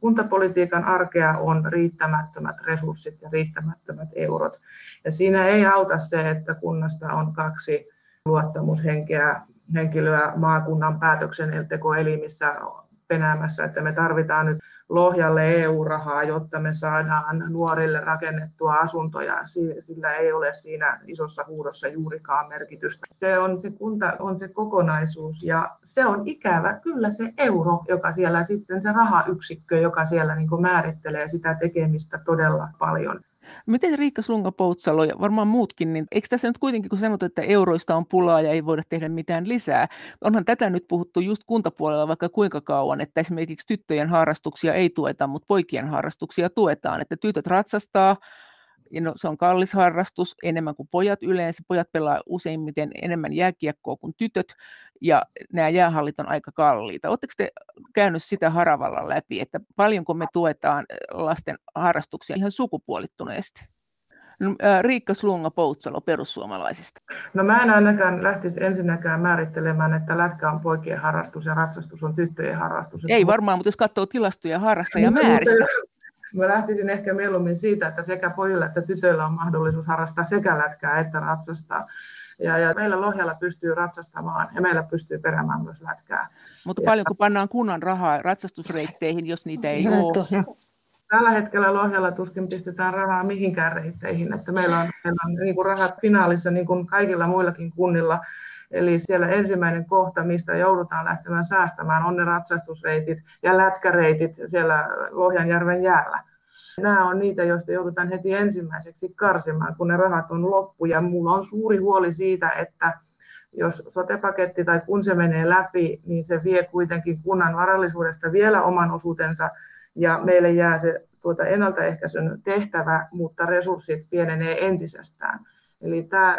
kuntapolitiikan arkea on riittämättömät resurssit ja riittämättömät eurot. Ja siinä ei auta se, että kunnasta on kaksi luottamushenkeä henkilöä maakunnan päätöksentekoelimissä penäämässä, että me tarvitaan nyt Lohjalle E U-rahaa, jotta me saadaan nuorille rakennettua asuntoja. Sillä ei ole siinä isossa huudossa juurikaan merkitystä. Se on se kunta, on se kokonaisuus, ja se on ikävä kyllä se euro, joka siellä sitten se rahayksikkö, joka siellä niin kuin määrittelee sitä tekemistä todella paljon. Miten Riikka Slunga-Poutsalo ja varmaan muutkin, niin eikö tässä nyt kuitenkin, kun sanot, että euroista on pulaa ja ei voida tehdä mitään lisää, onhan tätä nyt puhuttu just kuntapuolella vaikka kuinka kauan, että esimerkiksi tyttöjen harrastuksia ei tueta, mutta poikien harrastuksia tuetaan, että tytöt ratsastaa, ja no, se on kallis harrastus enemmän kuin pojat yleensä, pojat pelaa useimmiten enemmän jääkiekkoa kuin tytöt, ja nämä jäähallit on aika kalliita. Oletteko te käynyt sitä haravalla läpi, että paljonko me tuetaan lasten harrastuksia ihan sukupuolittuneesti? No, Riikka Slunga-Poutsalo perussuomalaisista. No mä en ainakaan lähtisi ensinnäkään määrittelemään, että lätkä on poikien harrastus ja ratsastus on tyttöjen harrastus. Ei varmaan, mutta jos katsoo tilastoja harrastajamääristä. Mä lähtisin ehkä mieluummin siitä, että sekä pojilla että tytöillä on mahdollisuus harrastaa sekä lätkää että ratsastaa. Ja, ja meillä Lohjalla pystyy ratsastamaan ja meillä pystyy peräämään myös lätkää. Mutta paljonko pannaan kunnan rahaa ratsastusreitteihin, jos niitä ei ole? Tällä hetkellä Lohjalla tuskin pistetään rahaa mihinkään reitteihin. Että meillä on, meillä on niin kuin rahat finaalissa niin kuin kaikilla muillakin kunnilla. Eli siellä ensimmäinen kohta, mistä joudutaan lähtemään säästämään, on ne ratsastusreitit ja lätkäreitit siellä Lohjanjärven jäällä. Nämä on niitä, joista joudutaan heti ensimmäiseksi karsimaan, kun ne rahat on loppu. Ja minulla on suuri huoli siitä, että jos sote-paketti tai kun se menee läpi, niin se vie kuitenkin kunnan varallisuudesta vielä oman osuutensa. Ja meille jää se tuota ennaltaehkäisyn tehtävä, mutta resurssit pienenee entisestään. Eli tämä,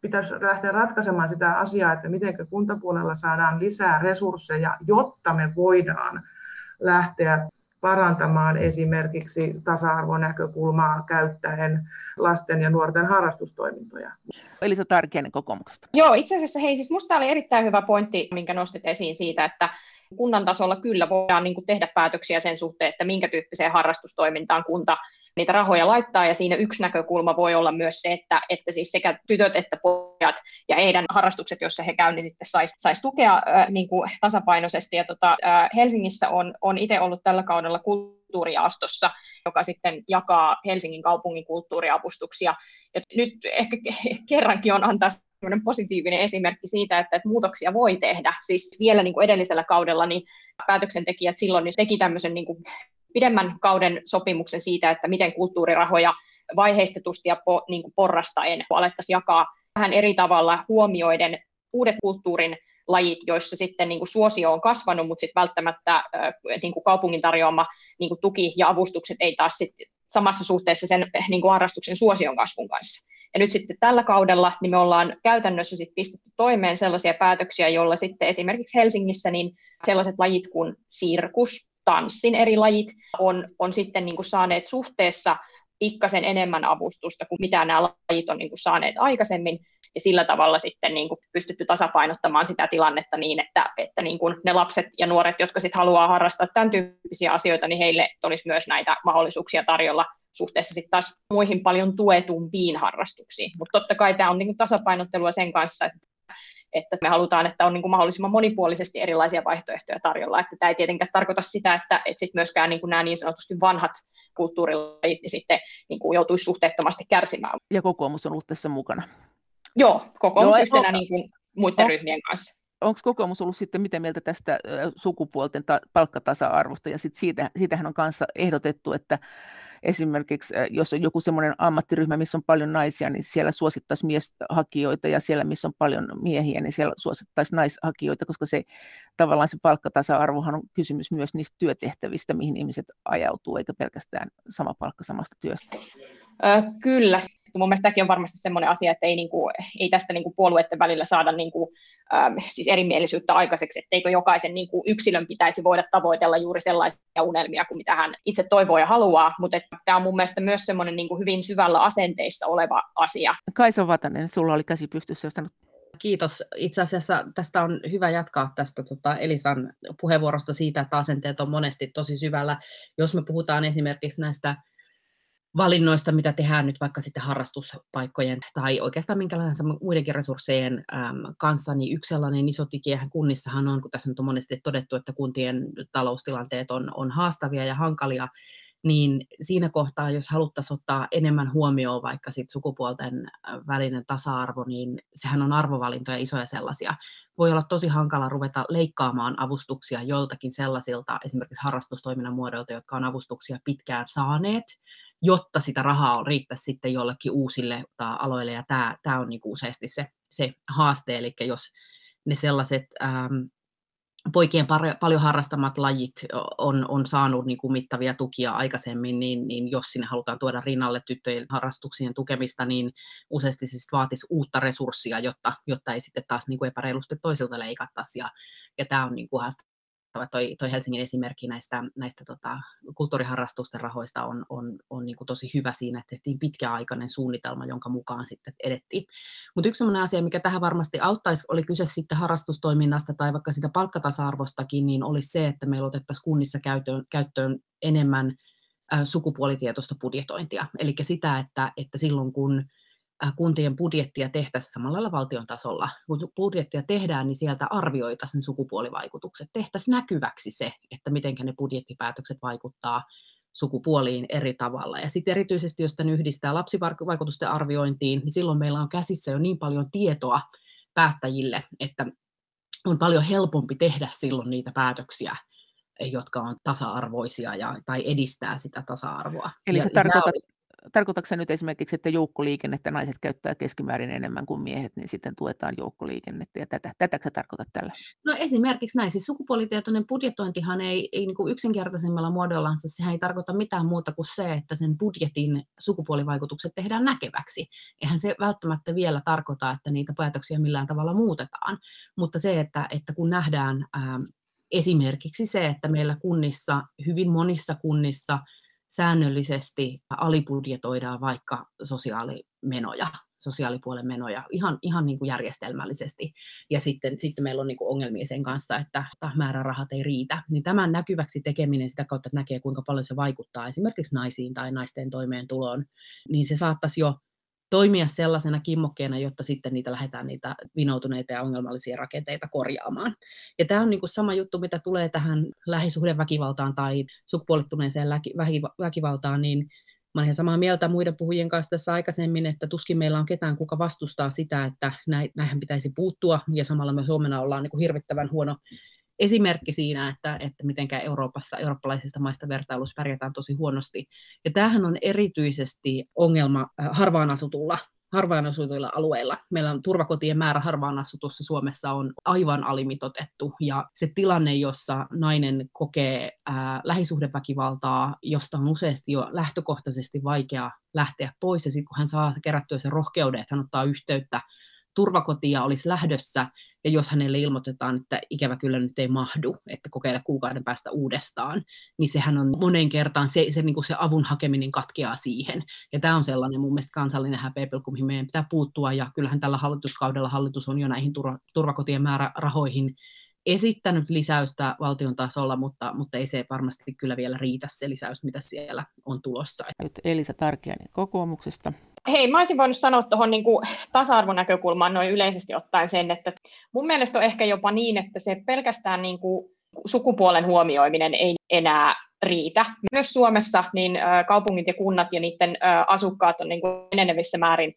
pitäisi lähteä ratkaisemaan sitä asiaa, että miten kuntapuolella saadaan lisää resursseja, jotta me voidaan lähteä parantamaan esimerkiksi tasa-arvonäkökulmaa käyttäen lasten ja nuorten harrastustoimintoja. Elisa Tarkiainen kokoomuksesta. Joo, itse asiassa hei, siis musta oli erittäin hyvä pointti, minkä nostit esiin siitä, että kunnan tasolla kyllä voidaan niin kuin tehdä päätöksiä sen suhteen, että minkä tyyppiseen harrastustoimintaan kunta niitä rahoja laittaa, ja siinä yksi näkökulma voi olla myös se, että, että siis sekä tytöt että pojat ja heidän harrastukset, joissa he käyvät, niin sitten saisi sais tukea äh, niin kuin tasapainoisesti. Ja tota, äh, Helsingissä on, on itse ollut tällä kaudella kulttuurijaostossa, joka sitten jakaa Helsingin kaupungin kulttuuriavustuksia. Ja nyt ehkä kerrankin on antaa sellainen positiivinen esimerkki siitä, että, että muutoksia voi tehdä. Siis vielä niin kuin edellisellä kaudella niin päätöksentekijät silloin niin teki tämmöisen niin kuin pidemmän kauden sopimuksen siitä, että miten kulttuurirahoja vaiheistetusti ja po, niin kuin porrastaen alettaisiin jakaa vähän eri tavalla huomioiden uudet kulttuurin lajit, joissa sitten niin kuin suosio on kasvanut, mutta sitten välttämättä niin kuin kaupungin tarjoama niin kuin tuki ja avustukset ei taas sit samassa suhteessa sen niin kuin harrastuksen suosion kasvun kanssa. Ja nyt sitten tällä kaudella niin me ollaan käytännössä sitten pistetty toimeen sellaisia päätöksiä, joilla sitten esimerkiksi Helsingissä niin sellaiset lajit kuin sirkus, tanssin eri lajit on, on sitten niin kuin saaneet suhteessa pikkasen enemmän avustusta kuin mitä nämä lajit on niin kuin saaneet aikaisemmin. Ja sillä tavalla sitten niin kuin pystytty tasapainottamaan sitä tilannetta niin, että, että niin kuin ne lapset ja nuoret, jotka sitten haluaa harrastaa tämän tyyppisiä asioita, niin heille olisi myös näitä mahdollisuuksia tarjolla suhteessa sitten taas muihin paljon tuetumpiin harrastuksiin. Mutta totta kai tämä on niin kuin tasapainottelua sen kanssa, että, että me halutaan, että on niin kuin mahdollisimman monipuolisesti erilaisia vaihtoehtoja tarjolla. Että tämä ei tietenkään tarkoita sitä, että, että sitten myöskään niin kuin nämä niin sanotusti vanhat kulttuurilajit niin sitten niin kuin joutuisi suhteettomasti kärsimään. Ja kokoomus on ollut tässä mukana. Joo, kokoomus no, yhtenä on, niin kuin muiden onks, ryhmien kanssa. Onko kokoomus ollut sitten mitä mieltä tästä sukupuolten ta- palkkatasa-arvosta? Ja sit siitä, siitähän on kanssa ehdotettu, että esimerkiksi jos on joku semmoinen ammattiryhmä, missä on paljon naisia, niin siellä suosittaisiin mieshakijoita, ja siellä, missä on paljon miehiä, niin siellä suosittaisiin naishakijoita, koska se tavallaan se palkkatasa-arvohan on kysymys myös niistä työtehtävistä, mihin ihmiset ajautuu, eikä pelkästään sama palkka samasta työstä. Äh, kyllä. Mun mielestä tämäkin on varmasti semmoinen asia, että ei, niinku, ei tästä niinku puolueiden välillä saada niinku, äm, siis erimielisyyttä aikaiseksi, etteikö jokaisen niinku yksilön pitäisi voida tavoitella juuri sellaisia unelmia kuin mitä hän itse toivoo ja haluaa, mutta tämä on mun mielestä myös semmoinen niinku hyvin syvällä asenteissa oleva asia. Kaisa Vatanen, sulla oli käsi pystyssä, jos sanot. Kiitos. Itse asiassa tästä on hyvä jatkaa tästä tota Elisan puheenvuorosta siitä, että asenteet on monesti tosi syvällä. Jos me puhutaan esimerkiksi näistä valinnoista, mitä tehdään nyt vaikka sitten harrastuspaikkojen tai oikeastaan minkälaisen muidenkin resurssien kanssa, niin yksi sellainen iso tekijähän kunnissahan on, kun tässä nyt on monesti todettu, että kuntien taloustilanteet on, on haastavia ja hankalia, niin siinä kohtaa, jos haluttaisiin ottaa enemmän huomioon vaikka sit sukupuolten välinen tasa-arvo, niin sehän on arvovalintoja, isoja sellaisia. Voi olla tosi hankala ruveta leikkaamaan avustuksia joltakin sellaisilta, esimerkiksi harrastustoiminnan muodoilta, jotka on avustuksia pitkään saaneet, jotta sitä rahaa riittäisi sitten jollekin uusille aloille, ja tämä, tämä on niin kuin useasti se, se haaste, eli jos ne sellaiset ähm, poikien par- paljon harrastamat lajit on, on saanut niin kuin mittavia tukia aikaisemmin, niin, niin jos sinne halutaan tuoda rinnalle tyttöjen harrastuksien tukemista, niin useasti se sitten vaatisi uutta resurssia, jotta, jotta ei sitten taas niin kuin epäreilusti toisilta leikattaisi, ja, ja tämä on niin kuin haaste. Toi, toi Helsingin esimerkki näistä, näistä tota, kulttuuriharrastusten rahoista on, on, on niin kuin tosi hyvä siinä, että tehtiin pitkäaikainen suunnitelma, jonka mukaan sitten edettiin. Mutta yksi sellainen asia, mikä tähän varmasti auttaisi, oli kyse sitten harrastustoiminnasta tai vaikka sitä palkkatasa-arvostakin, niin olisi se, että meillä otettaisiin kunnissa käyttöön, käyttöön enemmän äh, sukupuolitietoista budjetointia. Eli sitä, että, että silloin kun kuntien budjettia tehtäisiin samalla lailla valtion tasolla. Kun budjettia tehdään, niin sieltä arvioitaisiin sukupuolivaikutukset. Tehtäisiin näkyväksi se, että miten ne budjettipäätökset vaikuttaa sukupuoliin eri tavalla. Ja sitten erityisesti, jos tämän yhdistää lapsivaikutusten arviointiin, niin silloin meillä on käsissä jo niin paljon tietoa päättäjille, että on paljon helpompi tehdä silloin niitä päätöksiä, jotka on tasa-arvoisia ja, tai edistää sitä tasa-arvoa. Eli se tarkoittaa... Tarkoitatko nyt esimerkiksi, että joukkoliikennettä naiset käyttää keskimäärin enemmän kuin miehet, niin sitten tuetaan joukkoliikennettä ja tätä? Tätäkö sä tarkoitat tällä? No esimerkiksi näin. Siis sukupuolitietoinen budjetointihan ei, ei niin kuin yksinkertaisemmalla muodollansa, sehän ei tarkoita mitään muuta kuin se, että sen budjetin sukupuolivaikutukset tehdään näkeväksi. Eihän se välttämättä vielä tarkoita, että niitä päätöksiä millään tavalla muutetaan, mutta se, että, että kun nähdään ää, esimerkiksi se, että meillä kunnissa, hyvin monissa kunnissa, säännöllisesti alibudjetoidaan vaikka sosiaalimenoja, sosiaalipuolen menoja ihan, ihan niin kuin järjestelmällisesti. Ja sitten, sitten meillä on niin kuin ongelmia sen kanssa, että määrärahat ei riitä. Niin tämän näkyväksi tekeminen sitä kautta, että näkee kuinka paljon se vaikuttaa esimerkiksi naisiin tai naisten toimeentuloon, niin se saattaisi jo toimia sellaisena kimmokkeena, jotta sitten niitä lähdetään niitä vinoutuneita ja ongelmallisia rakenteita korjaamaan. Ja tämä on niin kuin sama juttu, mitä tulee tähän lähisuhdeväkivaltaan tai sukupuolittuneeseen väkivaltaan, niin mä olen ihan samaa mieltä muiden puhujien kanssa tässä aikaisemmin, että tuskin meillä on ketään, kuka vastustaa sitä, että näihin pitäisi puuttua, ja samalla me Suomena ollaan niin kuin hirvittävän huono esimerkki siinä, että, että mitenkä Euroopassa, eurooppalaisista maista vertailussa pärjätään tosi huonosti. Ja tämähän on erityisesti ongelma harvaan asutulla harvaan asutuilla alueilla. Meillä on turvakotien määrä harvaan asutussa Suomessa on aivan alimitoitettu, ja se tilanne, jossa nainen kokee ää, lähisuhdeväkivaltaa, josta on useasti jo lähtökohtaisesti vaikea lähteä pois, ja sitten kun hän saa kerättyä sen rohkeuden, että hän ottaa yhteyttä turvakotia olisi lähdössä, ja jos hänelle ilmoitetaan, että ikävä kyllä nyt ei mahdu, että kokeilla kuukauden päästä uudestaan, niin sehän on monen kertaan, se, se, niin kuin se avun hakeminen katkeaa siihen. Ja tämä on sellainen mun mielestä kansallinen häpeäpilkku, mihin meidän pitää puuttua, ja kyllähän tällä hallituskaudella hallitus on jo näihin turva, turvakotien määrärahoihin esittänyt lisäystä valtion tasolla, mutta, mutta ei se varmasti kyllä vielä riitä se lisäys, mitä siellä on tulossa. Nyt Elisa Tarkiainen kokoomuksesta. Hei, mä olisin voinut sanoa tuohon niin kuin tasa-arvonäkökulmaan noin yleisesti ottaen sen, että mun mielestä on ehkä jopa niin, että se pelkästään niin kuin sukupuolen huomioiminen ei enää riitä. Myös Suomessa niin kaupungit ja kunnat ja niiden asukkaat on niin kuin enenevissä määrin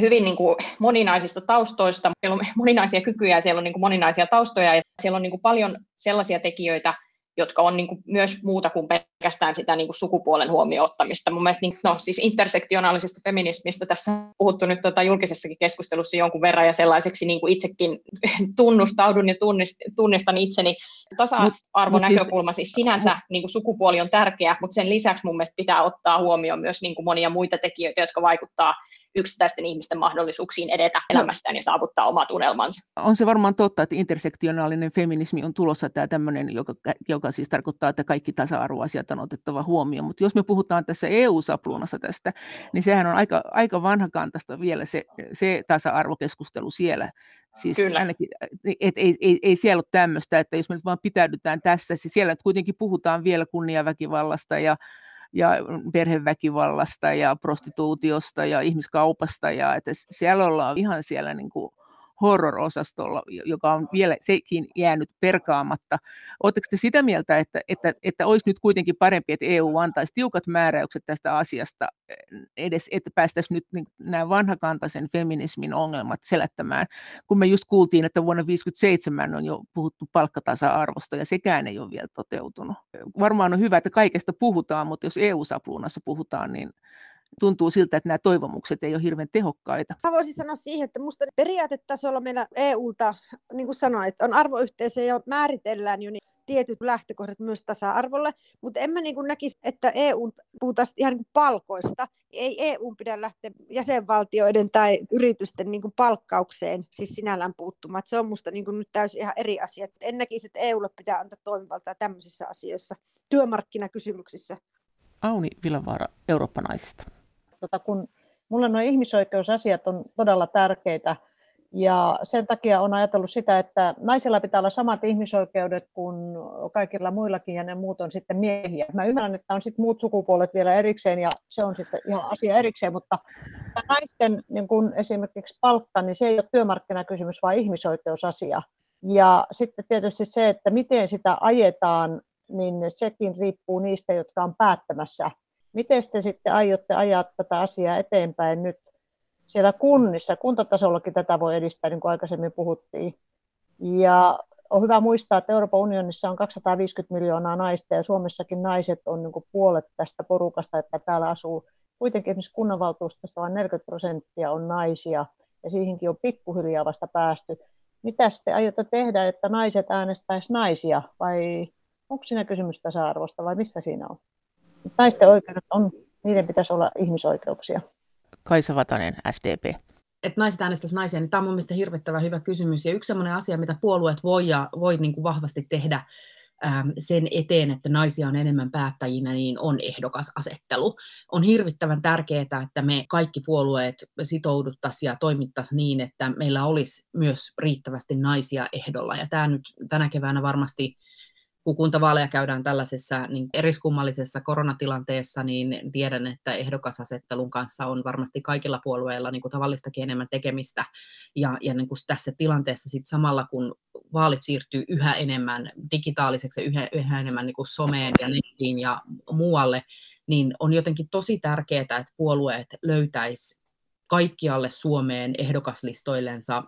hyvin niin kuin moninaisista taustoista, siellä on moninaisia kykyjä ja siellä on niin kuin moninaisia taustoja ja siellä on niin kuin paljon sellaisia tekijöitä, jotka on niin kuin myös muuta kuin pelkästään sitä niin kuin sukupuolen huomioon ottamista. Mun mielestä niin, no, siis intersektionaalisesta feminismistä tässä on puhuttu nyt tota, julkisessakin keskustelussa jonkun verran ja sellaiseksi niin kuin itsekin tunnustaudun ja tunnistan itseni. Tasa-arvonäkökulma siis sinänsä niin kuin sukupuoli on tärkeä, mutta sen lisäksi mun mielestä pitää ottaa huomioon myös niin kuin monia muita tekijöitä, jotka vaikuttaa yksittäisten ihmisten mahdollisuuksiin edetä elämästään ja saavuttaa omat unelmansa. On se varmaan totta, että intersektionaalinen feminismi on tulossa tämä tämmöinen, joka, joka siis tarkoittaa, että kaikki tasa-arvoasiat on otettava huomioon. Mutta jos me puhutaan tässä E U-sapluunassa tästä, niin sehän on aika, aika vanhakantaista vielä se, se tasa-arvokeskustelu siellä. Siis ainakin, et ei, ei, ei siellä ole tämmöistä, että jos me nyt vaan pitäydytään tässä, siis siellä kuitenkin puhutaan vielä kunniaväkivallasta ja ja perheväkivallasta ja prostituutiosta ja ihmiskaupasta. Ja, että siellä ollaan ihan siellä niin kuin horror-osastolla, joka on vielä sekin jäänyt perkaamatta. Oletteko te sitä mieltä, että, että, että olisi nyt kuitenkin parempi, että E U antaisi tiukat määräykset tästä asiasta, edes, että päästäisiin nyt niin, nämä vanhakantaisen feminismin ongelmat selättämään, kun me just kuultiin, että vuonna tuhatyhdeksänsataaviisikymmentäseitsemän on jo puhuttu palkkatasa-arvosta, ja sekään ei ole vielä toteutunut. Varmaan on hyvä, että kaikesta puhutaan, mutta jos E U-sapluunassa puhutaan, niin tuntuu siltä, että nämä toivomukset ei ole hirveän tehokkaita. Mä voisin sanoa siihen, että musta periaatetasolla meillä E U:lta, niin kuin sanoin, että on arvoyhteisö ja määritellään jo niin tietyt lähtökohdat myös tasa-arvolle, mutta en mä niin kuin näkisi, että E U puhutaan ihan niin kuin palkoista. Ei E U pidä lähteä jäsenvaltioiden tai yritysten niin kuin palkkaukseen siis sinällään puuttumaan. Se on musta niin kuin nyt täysin ihan eri asia. En näkisi, että E U:lle pitää antaa toimivaltaa tämmöisissä asioissa, työmarkkinakysymyksissä. Auni-Maria Vilavaara Eurooppa-naisista. Tota, kun mulle nuo ihmisoikeusasiat on todella tärkeitä ja sen takia on ajatellut sitä, että naisilla pitää olla samat ihmisoikeudet kuin kaikilla muillakin ja ne muut on sitten miehiä. Mä ymmärrän, että on sitten muut sukupuolet vielä erikseen ja se on sitten ihan asia erikseen, mutta naisten niin kun esimerkiksi palkka, niin se ei ole työmarkkinakysymys, vaan ihmisoikeusasia. Ja sitten tietysti se, että miten sitä ajetaan, niin sekin riippuu niistä, jotka on päättämässä. Miten te sitten aiotte ajaa tätä asiaa eteenpäin nyt siellä kunnissa? Kuntatasollakin tätä voi edistää, niin kuin aikaisemmin puhuttiin. Ja on hyvä muistaa, että Euroopan unionissa on kaksisataaviisikymmentä miljoonaa naista, ja Suomessakin naiset on niin kuin puolet tästä porukasta, että täällä asuu. Kuitenkin esimerkiksi kunnanvaltuustosta vain neljäkymmentä prosenttia on naisia, ja siihenkin on pikkuhiljaa vasta päästy. Mitä te aiotte tehdä, että naiset äänestäisivät naisia, vai onko siinä kysymys tasa-arvosta, vai mistä siinä on? Naisten oikeudet on, niiden pitäisi olla ihmisoikeuksia. Kaisa Vatanen, S D P. Että naiset äänestäisi naisia, niin tämä on mun mielestä hirvittävän hyvä kysymys. Ja yksi sellainen asia, mitä puolueet voi, ja, voi niin kuin vahvasti tehdä äm, sen eteen, että naisia on enemmän päättäjinä, niin on ehdokasasettelu. On hirvittävän tärkeää, että me kaikki puolueet sitouduttaisiin ja toimittaisiin niin, että meillä olisi myös riittävästi naisia ehdolla. Ja tämä nyt tänä keväänä varmasti, kun kuntavaaleja käydään tällaisessa niin eriskummallisessa koronatilanteessa, niin tiedän, että ehdokasasettelun kanssa on varmasti kaikilla puolueilla niin kuin tavallistakin enemmän tekemistä. Ja, ja niin kuin tässä tilanteessa sit samalla, kun vaalit siirtyy yhä enemmän digitaaliseksi, yhä, yhä enemmän niin kuin someen ja nettiin ja muualle, niin on jotenkin tosi tärkeää, että puolueet löytäisi kaikkialle Suomeen ehdokaslistoillensa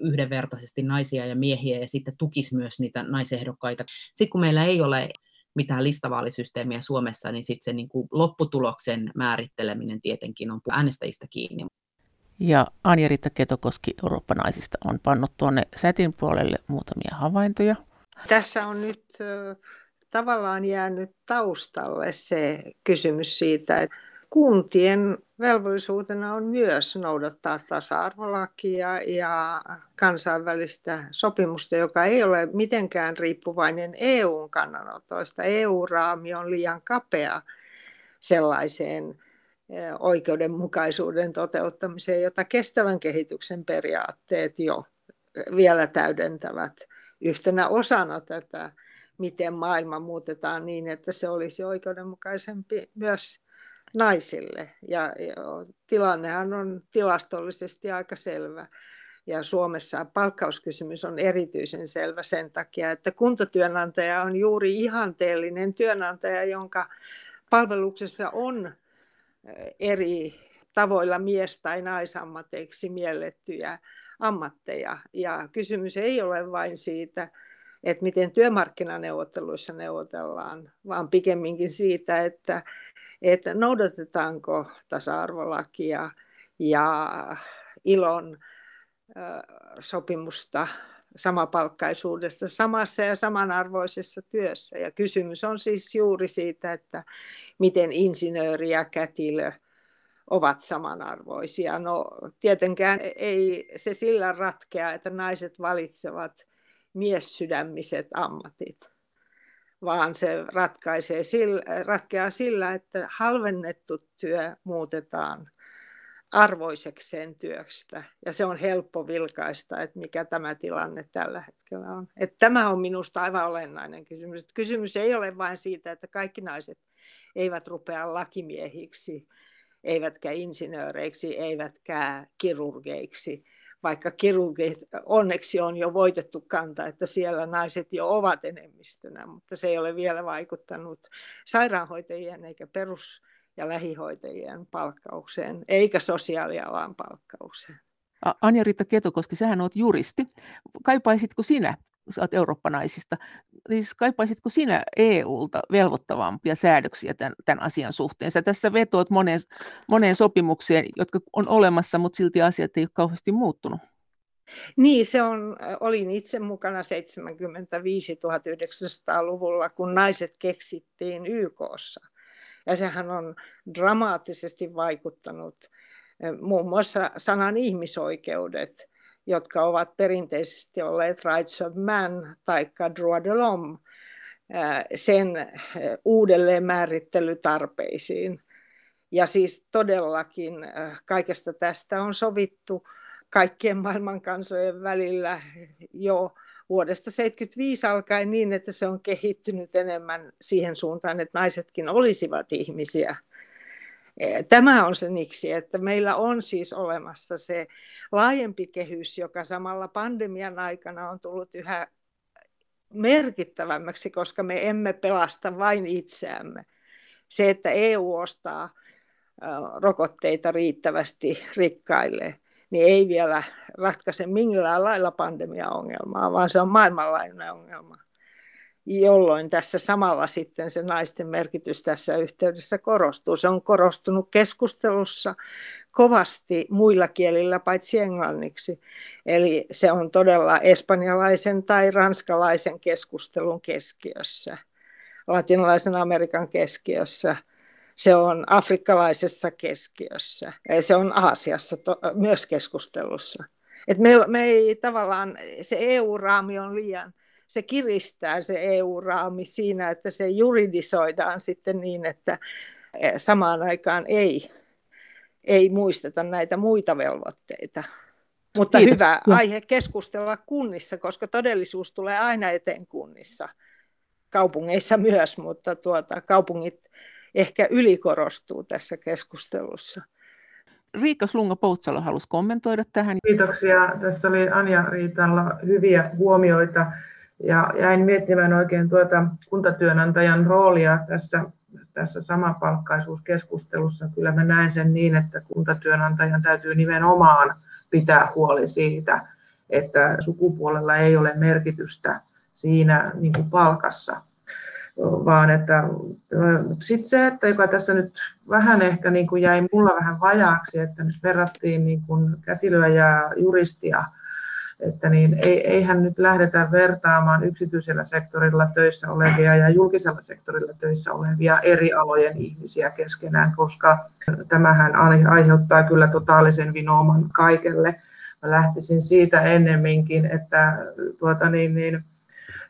yhdenvertaisesti naisia ja miehiä ja sitten tukisi myös niitä naisehdokkaita. Sitten kun meillä ei ole mitään listavaalisysteemiä Suomessa, niin sitten se niin kuin lopputuloksen määritteleminen tietenkin on äänestäjistä kiinni. Ja Anja-Riitta Ketokoski Eurooppa-naisista on pannut tuonne sätin puolelle muutamia havaintoja. Tässä on nyt äh, tavallaan jäänyt taustalle se kysymys siitä, että kuntien velvollisuutena on myös noudattaa tasa-arvolakia ja kansainvälistä sopimusta, joka ei ole mitenkään riippuvainen E U:n kannanotoista. E U-raami on liian kapea sellaiseen oikeudenmukaisuuden toteuttamiseen, jota kestävän kehityksen periaatteet jo vielä täydentävät yhtenä osana tätä, miten maailma muutetaan niin, että se olisi oikeudenmukaisempi myös naisille. Ja tilannehan on tilastollisesti aika selvä. Ja Suomessa palkkauskysymys on erityisen selvä sen takia, että kuntatyönantaja on juuri ihanteellinen työnantaja, jonka palveluksessa on eri tavoilla mies- tai naisammateiksi miellettyjä ammatteja. Ja kysymys ei ole vain siitä, että miten työmarkkinaneuvotteluissa neuvotellaan, vaan pikemminkin siitä, että että noudatetaanko tasa-arvolakia ja ILOn sopimusta samapalkkaisuudesta samassa ja samanarvoisessa työssä. Ja kysymys on siis juuri siitä, että miten insinööri ja kätilö ovat samanarvoisia. No tietenkään ei se sillä ratkea, että naiset valitsevat miessydämiset ammatit, vaan se ratkaisee sillä, ratkeaa sillä, että halvennettu työ muutetaan arvoisekseen työstä. Ja se on helppo vilkaista, että mikä tämä tilanne tällä hetkellä on. Että tämä on minusta aivan olennainen kysymys. Että kysymys ei ole vain siitä, että kaikki naiset eivät rupea lakimiehiksi, eivätkä insinööreiksi, eivätkä kirurgeiksi. Vaikka kirurgit onneksi on jo voitettu kanta, että siellä naiset jo ovat enemmistönä, mutta se ei ole vielä vaikuttanut sairaanhoitajien eikä perus- ja lähihoitajien palkkaukseen, eikä sosiaalialan palkkaukseen. Anja-Riitta Ketokoski, sähän olet juristi. Kaipaisitko sinä, sä olet Eurooppa-naisista, siis kaipaisitko sinä E U:lta velvoittavampia säädöksiä tämän, tämän asian suhteen? Sä tässä vetoat moneen, moneen sopimukseen, jotka on olemassa, mutta silti asiat ei ole kauheasti muuttunut. Niin, se on, olin itse mukana seitsemänkymmentäviisi yhdeksäntoistasataa-luvulla, kun naiset keksittiin Y K:ssa. Ja sehän on dramaattisesti vaikuttanut muun muassa sanan ihmisoikeudet, jotka ovat perinteisesti olleet Rights of Man tai droit de l'homme, sen uudelleenmäärittelytarpeisiin. Ja siis todellakin kaikesta tästä on sovittu kaikkien maailman kansojen välillä jo vuodesta seitsemänviisi alkaen niin, että se on kehittynyt enemmän siihen suuntaan, että naisetkin olisivat ihmisiä. Tämä on se niksi, että meillä on siis olemassa se laajempi kehys, joka samalla pandemian aikana on tullut yhä merkittävämmäksi, koska me emme pelasta vain itseämme. Se, että E U ostaa rokotteita riittävästi rikkaille, niin ei vielä ratkaise millään lailla pandemiaongelmaa, vaan se on maailmanlaajuinen ongelma, jolloin tässä samalla sitten se naisten merkitys tässä yhteydessä korostuu. Se on korostunut keskustelussa kovasti muilla kielillä paitsi englanniksi. Eli se on todella espanjalaisen tai ranskalaisen keskustelun keskiössä, latinalaisen Amerikan keskiössä. Se on afrikkalaisessa keskiössä. Se on Aasiassa to- myös keskustelussa. Et me, me ei tavallaan, se E U-raami on liian... Se kiristää se E U-raami siinä, että se juridisoidaan sitten niin, että samaan aikaan ei, ei muisteta näitä muita velvoitteita. Mutta Kiitos. Hyvä aihe keskustella kunnissa, koska todellisuus tulee aina eteen kunnissa. Kaupungeissa myös, mutta tuota, kaupungit ehkä ylikorostuu tässä keskustelussa. Riikka Slunga-Poutsalo halusi kommentoida tähän. Kiitoksia. Tässä oli Anja-Riitalla hyviä huomioita. Ja jäin miettimään oikein tuota kuntatyönantajan roolia tässä, tässä samapalkkaisuuskeskustelussa. Kyllä mä näen sen niin, että kuntatyönantajan täytyy nimenomaan pitää huoli siitä, että sukupuolella ei ole merkitystä siinä niin kuin palkassa. vaan että sitten se, että joka tässä nyt vähän ehkä niin kuin jäi mulla vähän vajaaksi, että nyt verrattiin niin kuin kätilöä ja juristia, että niin eihän nyt lähdetä vertaamaan yksityisellä sektorilla töissä olevia ja julkisella sektorilla töissä olevia eri alojen ihmisiä keskenään, koska tämähän aiheuttaa kyllä totaalisen vinouman kaikelle. Mä lähtisin siitä ennemminkin, että tuota niin, niin,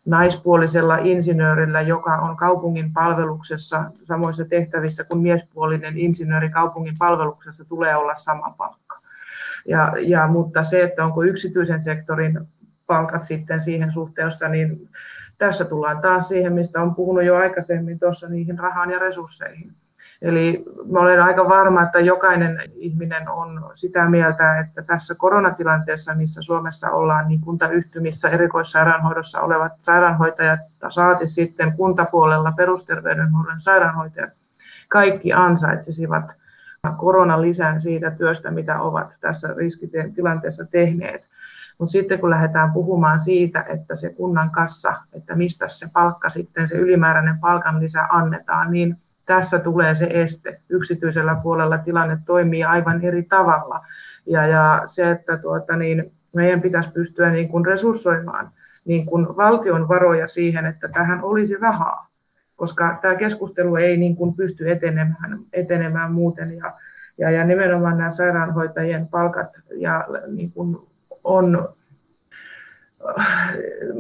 naispuolisella insinöörillä, joka on kaupungin palveluksessa samoissa tehtävissä kuin miespuolinen insinööri kaupungin palveluksessa, tulee olla sama palkka. Ja, ja, mutta se, että onko yksityisen sektorin palkat sitten siihen suhteessa, niin tässä tullaan taas siihen, mistä olen puhunut jo aikaisemmin tuossa, niihin rahaan ja resursseihin. Eli mä olen aika varma, että jokainen ihminen on sitä mieltä, että tässä koronatilanteessa, missä Suomessa ollaan, niin kuntayhtymissä erikoissairaanhoidossa olevat sairaanhoitajat, saati sitten kuntapuolella perusterveydenhuollon sairaanhoitajat, kaikki ansaitsisivat koronalisän siitä työstä, mitä ovat tässä riskitilanteessa tehneet. Mutta sitten kun lähdetään puhumaan siitä, että se kunnan kassa, että mistä se palkka sitten, se ylimääräinen palkanlisä annetaan, niin tässä tulee se este. Yksityisellä puolella tilanne toimii aivan eri tavalla. Ja, ja se, että tuota, niin meidän pitäisi pystyä niin kuin resurssoimaan niin kuin valtion varoja siihen, että tähän olisi rahaa, koska tämä keskustelu ei niin kuin pysty etenemään, etenemään muuten. Ja, ja, ja nimenomaan nämä sairaanhoitajien palkat ja, niin kuin on...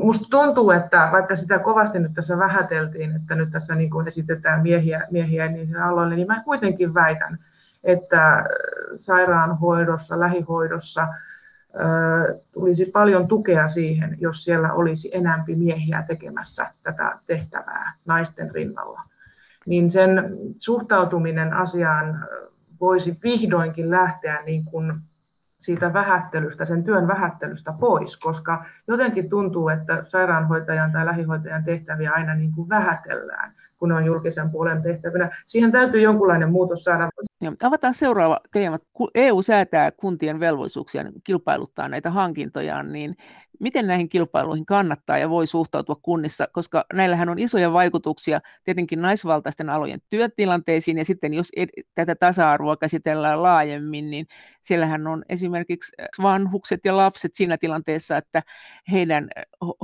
Musta tuntuu, että vaikka sitä kovasti nyt tässä vähäteltiin, että nyt tässä niin kuin esitetään miehiä, miehiä niihin aloille, niin mä kuitenkin väitän, että sairaanhoidossa, lähihoidossa äh, tulisi paljon tukea siihen, jos siellä olisi enemmän miehiä tekemässä tätä tehtävää naisten rinnalla. Niin sen suhtautuminen asiaan voisi vihdoinkin lähteä niin kuin siitä vähättelystä, sen työn vähättelystä pois, koska jotenkin tuntuu, että sairaanhoitajan tai lähihoitajan tehtäviä aina niin kuin vähätellään, kun on julkisen puolen tehtävänä. Siihen täytyy jonkunlainen muutos saada. Ja, avataan seuraava teema. Kun E U säätää kuntien velvollisuuksia kilpailuttaa näitä hankintojaan, niin miten näihin kilpailuihin kannattaa ja voi suhtautua kunnissa, koska näillähän on isoja vaikutuksia tietenkin naisvaltaisten alojen työtilanteisiin, ja sitten jos ed- tätä tasa-arvoa käsitellään laajemmin, niin siellähän on esimerkiksi vanhukset ja lapset siinä tilanteessa, että heidän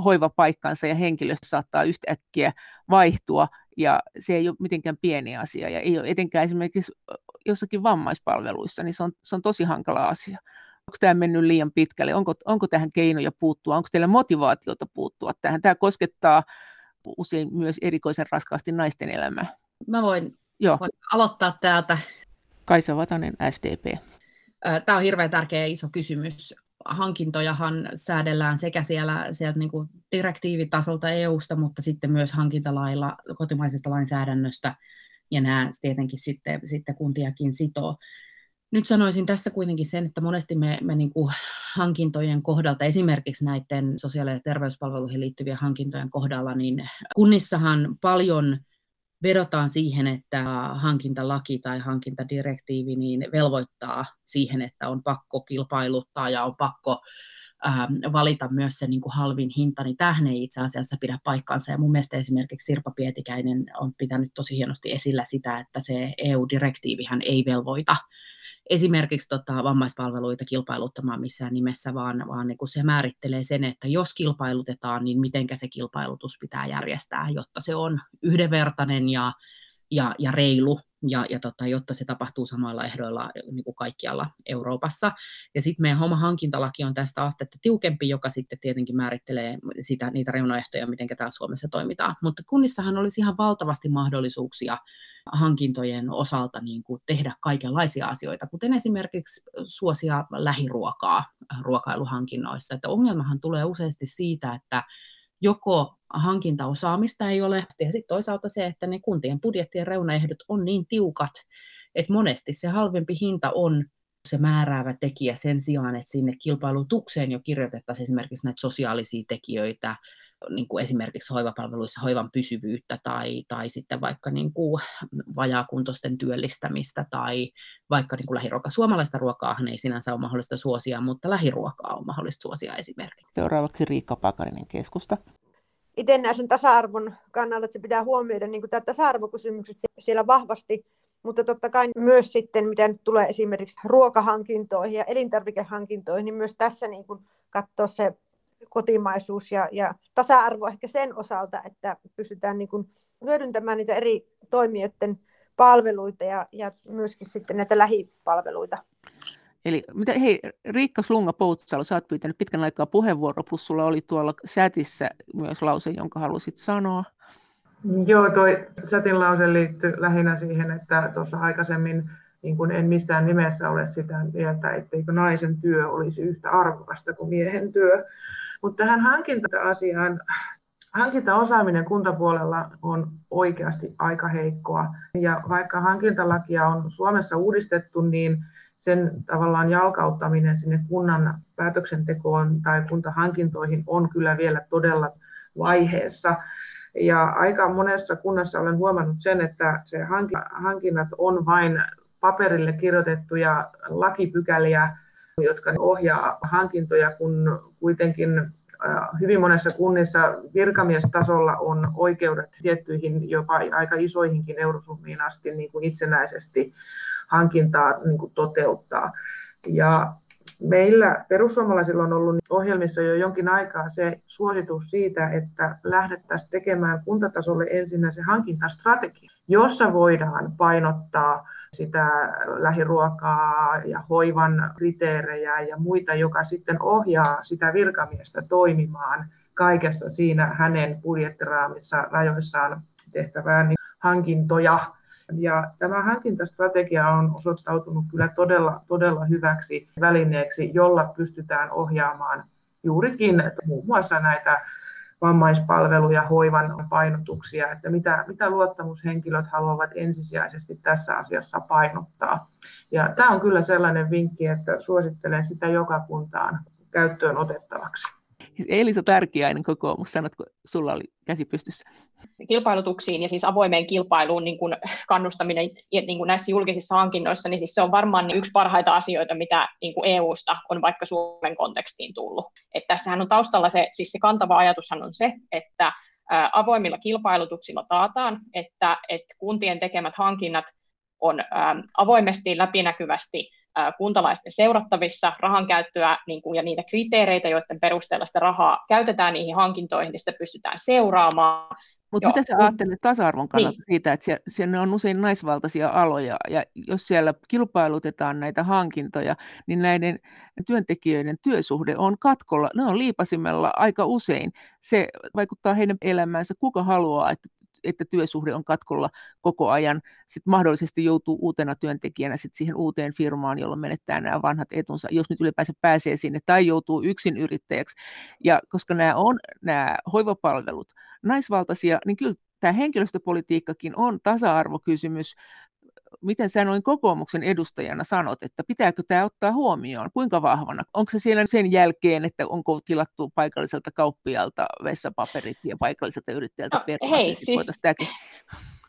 hoivapaikkansa ja henkilöstö saattaa yhtäkkiä vaihtua, ja se ei ole mitenkään pieni asia, ja ei ole etenkään esimerkiksi jossakin vammaispalveluissa, niin se on, se on tosi hankala asia. Onko tämä mennyt liian pitkälle? Onko, onko tähän keinoja puuttua? Onko teillä motivaatiota puuttua tähän? Tämä koskettaa usein myös erikoisen raskaasti naisten elämää. Mä voin, voin aloittaa täältä. Kaisa Vatanen, S D P. Tämä on hirveän tärkeä ja iso kysymys. Hankintojahan säädellään sekä siellä, sieltä niin kuin direktiivitasolta E U:sta, mutta sitten myös hankintalailla kotimaisesta lainsäädännöstä. Ja nämä tietenkin sitten, sitten kuntiakin sitoo. Nyt sanoisin tässä kuitenkin sen, että monesti me, me niin kuin hankintojen kohdalta, esimerkiksi näiden sosiaali- ja terveyspalveluihin liittyvien hankintojen kohdalla, niin kunnissahan paljon vedotaan siihen, että hankintalaki tai hankintadirektiivi niin velvoittaa siihen, että on pakko kilpailuttaa ja on pakko ähm, valita myös se niin kuin halvin hinta, niin tämähän ei itse asiassa pidä paikkaansa. Ja mun mielestä esimerkiksi Sirpa Pietikäinen on pitänyt tosi hienosti esillä sitä, että se E U-direktiivihän ei velvoita esimerkiksi tota, vammaispalveluita kilpailuttamaan missään nimessä, vaan, vaan niin kun se määrittelee sen, että jos kilpailutetaan, niin mitenkä se kilpailutus pitää järjestää, jotta se on yhdenvertainen ja, ja, ja reilu, ja, ja tota, jotta se tapahtuu samoilla ehdoilla niin kuin kaikkialla Euroopassa. Ja sitten meidän oma hankintalaki on tästä astetta tiukempi, joka sitten tietenkin määrittelee sitä, niitä reunaehtoja, mitenkä täällä Suomessa toimitaan. Mutta kunnissahan olisi ihan valtavasti mahdollisuuksia hankintojen osalta niin kuin tehdä kaikenlaisia asioita, kuten esimerkiksi suosia lähiruokaa ruokailuhankinnoissa. Että ongelmahan tulee useasti siitä, että joko hankintaosaamista ei ole, ja sitten toisaalta se, että ne kuntien budjettien reunaehdot on niin tiukat, että monesti se halvempi hinta on se määräävä tekijä sen sijaan, että sinne kilpailutukseen jo kirjoitettaisiin esimerkiksi näitä sosiaalisia tekijöitä, niin kuin esimerkiksi hoivapalveluissa hoivan pysyvyyttä tai, tai sitten vaikka niin kuin vajaakuntoisten työllistämistä tai vaikka niin kuin lähiruokaa. Suomalaista ruokaahan ei sinänsä ole mahdollista suosia, mutta lähiruokaa on mahdollista suosia esimerkiksi. Seuraavaksi Riikka Pakarinen, Keskusta. itse näen sen tasa-arvon kannalta, että se pitää huomioida niin kuin tämä tasa-arvokysymykset siellä vahvasti, mutta totta kai myös sitten, mitä nyt tulee esimerkiksi ruokahankintoihin ja elintarvikehankintoihin, niin myös tässä niin kuin katsoa se kotimaisuus ja, ja tasa-arvo ehkä sen osalta, että pystytään niin kuin hyödyntämään niitä eri toimijoiden palveluita ja, ja myöskin sitten näitä lähipalveluita. Eli mitä, hei, Riikka Slunga-Poutsalo, sä oot pyytänyt pitkän aikaa puheenvuoro, plus sulla oli tuolla chatissa myös lause, jonka halusit sanoa. Joo, tuo chatin lause liittyy lähinnä siihen, että tuossa aikaisemmin niin kun en missään nimessä ole sitä mieltä, etteikö naisen työ olisi yhtä arvokasta kuin miehen työ. Mutta tähän hankinta-asiaan, hankintaosaaminen kuntapuolella on oikeasti aika heikkoa. Ja vaikka hankintalakia on Suomessa uudistettu, niin sen tavallaan jalkauttaminen sinne kunnan päätöksentekoon tai kuntahankintoihin on kyllä vielä todella vaiheessa. Ja aika monessa kunnassa olen huomannut sen, että se hankinnat on vain paperille kirjoitettuja lakipykäliä, jotka ohjaa hankintoja, kun kuitenkin hyvin monessa kunnissa virkamiestasolla on oikeudet tiettyihin, jopa aika isoihinkin eurosummiin asti niin kuin itsenäisesti hankintaa niin kuin toteuttaa. Ja meillä perussuomalaisilla on ollut ohjelmissa jo jonkin aikaa se suositus siitä, että lähdettäisiin tekemään kuntatasolle ensinnä se hankintastrategia, jossa voidaan painottaa sitä lähiruokaa ja hoivan kriteerejä ja muita, joka sitten ohjaa sitä virkamiestä toimimaan kaikessa siinä hänen budjettiraamissa rajoissaan tehtävään hankintoja. Ja tämä hankintastrategia on osoittautunut kyllä todella, todella hyväksi välineeksi, jolla pystytään ohjaamaan juurikin muun muassa näitä vammaispalveluja, hoivan painotuksia, että mitä, mitä luottamushenkilöt haluavat ensisijaisesti tässä asiassa painottaa. Ja tämä on kyllä sellainen vinkki, että suosittelen sitä joka kuntaan käyttöön otettavaksi. Elisa Tarkiainen, kokoomus, sanotko, sulla oli käsi pystyssä? Kilpailutuksiin ja siis avoimeen kilpailuun niin kuin kannustaminen niin kuin näissä julkisissa hankinnoissa, niin siis se on varmaan yksi parhaita asioita, mitä niin kuin E U:sta on vaikka Suomen kontekstiin tullut. Että tässähän on taustalla se, siis se kantava ajatushan on se, että avoimilla kilpailutuksilla taataan, että, että kuntien tekemät hankinnat on avoimesti, läpinäkyvästi kuntalaisten seurattavissa, rahan käyttöä niin kuin, ja niitä kriteereitä, joiden perusteella sitä rahaa käytetään niihin hankintoihin, niin sitä pystytään seuraamaan. Mutta mitä sä ajattelet tasa-arvon kannalta niin siitä, että siellä on usein naisvaltaisia aloja, ja jos siellä kilpailutetaan näitä hankintoja, niin näiden työntekijöiden työsuhde on katkolla, ne on liipasimella aika usein. Se vaikuttaa heidän elämäänsä, kuka haluaa, että että työsuhde on katkolla koko ajan, sitten mahdollisesti joutuu uutena työntekijänä sit siihen uuteen firmaan, jolloin menettää nämä vanhat etunsa, jos nyt ylipäänsä pääsee sinne, tai joutuu yksin yrittäjäksi. Ja koska nämä on nämä hoivapalvelut naisvaltaisia, niin kyllä tämä henkilöstöpolitiikkakin on tasa-arvokysymys. Miten sä noin kokoomuksen edustajana sanot, että pitääkö tämä ottaa huomioon? Kuinka vahvana? Onko se siellä sen jälkeen, että onko tilattu paikalliselta kauppialta vessapaperit ja paikalliselta yrittäjältä no, perua? Hei, siis,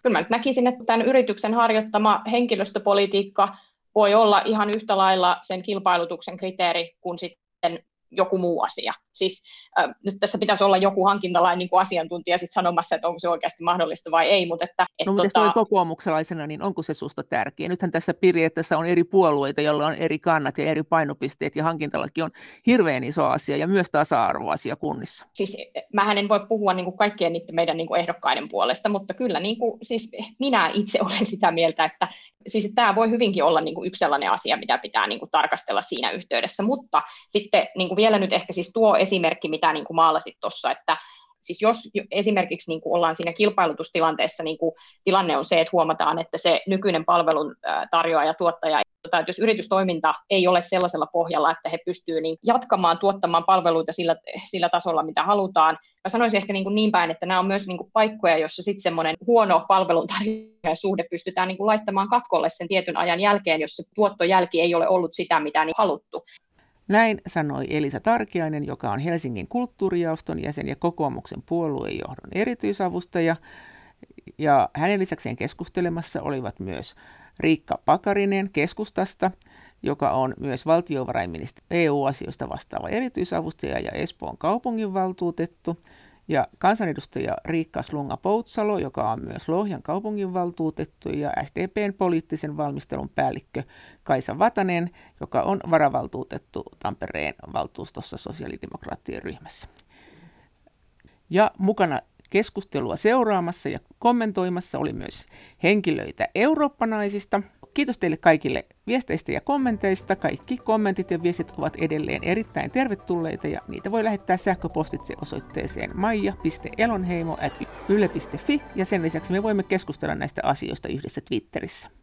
kyllä mä nyt näkisin, että tämän yrityksen harjoittama henkilöstöpolitiikka voi olla ihan yhtä lailla sen kilpailutuksen kriteeri kuin sitten joku muu asia. Siis äh, nyt tässä pitäisi olla joku hankintalain niin kuin asiantuntija sit sanomassa, että onko se oikeasti mahdollista vai ei. Mutta että, et, no mutta tota... kokoomukselaisena, niin onko se susta tärkeä? Nythän tässä periaatteessa on eri puolueita, joilla on eri kannat ja eri painopisteet, ja hankintalaki on hirveän iso asia ja myös tasa-arvoasia kunnissa. Siis mähän en voi puhua niin kuin kaikkien niiden meidän niin kuin ehdokkaiden puolesta, mutta kyllä niin kuin, siis minä itse olen sitä mieltä, että siis tämä voi hyvinkin olla niin kuin yksi sellainen asia, mitä pitää niin kuin tarkastella siinä yhteydessä, mutta sitten niin kuin vielä nyt ehkä siis tuo esimerkki, mitä niin kuin maalasit tuossa, että siis jos esimerkiksi niin kuin ollaan siinä kilpailutustilanteessa, niin kuin tilanne on se, että huomataan, että se nykyinen palvelun tarjoaja, tuottaja, tai jos yritystoiminta ei ole sellaisella pohjalla, että he pystyvät niin jatkamaan, tuottamaan palveluita sillä, sillä tasolla, mitä halutaan. Mä sanoisin ehkä niin, kuin niin päin, että nämä on myös niin kuin paikkoja, joissa sitten semmoinen huono palveluntarjoajan suhde pystytään niin kuin laittamaan katkolle sen tietyn ajan jälkeen, jos se tuottojälki ei ole ollut sitä, mitä niin haluttu. Näin sanoi Elisa Tarkiainen, joka on Helsingin kulttuurijaoston jäsen ja kokoomuksen puoluejohdon erityisavustaja. Ja hänen lisäkseen keskustelemassa olivat myös Riikka Pakarinen Keskustasta, joka on myös valtiovarainministeri E U-asioista vastaava erityisavustaja ja Espoon kaupunginvaltuutettu, ja kansanedustaja Riikka Slunga-Poutsalo, joka on myös Lohjan kaupunginvaltuutettu, ja S D P:n poliittisen valmistelun päällikkö Kaisa Vatanen, joka on varavaltuutettu Tampereen valtuustossa sosiaalidemokraattien ryhmässä. Ja mukana keskustelua seuraamassa ja kommentoimassa oli myös henkilöitä Eurooppa-naisista. Kiitos teille kaikille viesteistä ja kommenteista. Kaikki kommentit ja viestit ovat edelleen erittäin tervetulleita ja niitä voi lähettää sähköpostitse osoitteeseen maija piste elonheimo ät yle piste fi ja sen lisäksi me voimme keskustella näistä asioista yhdessä Twitterissä.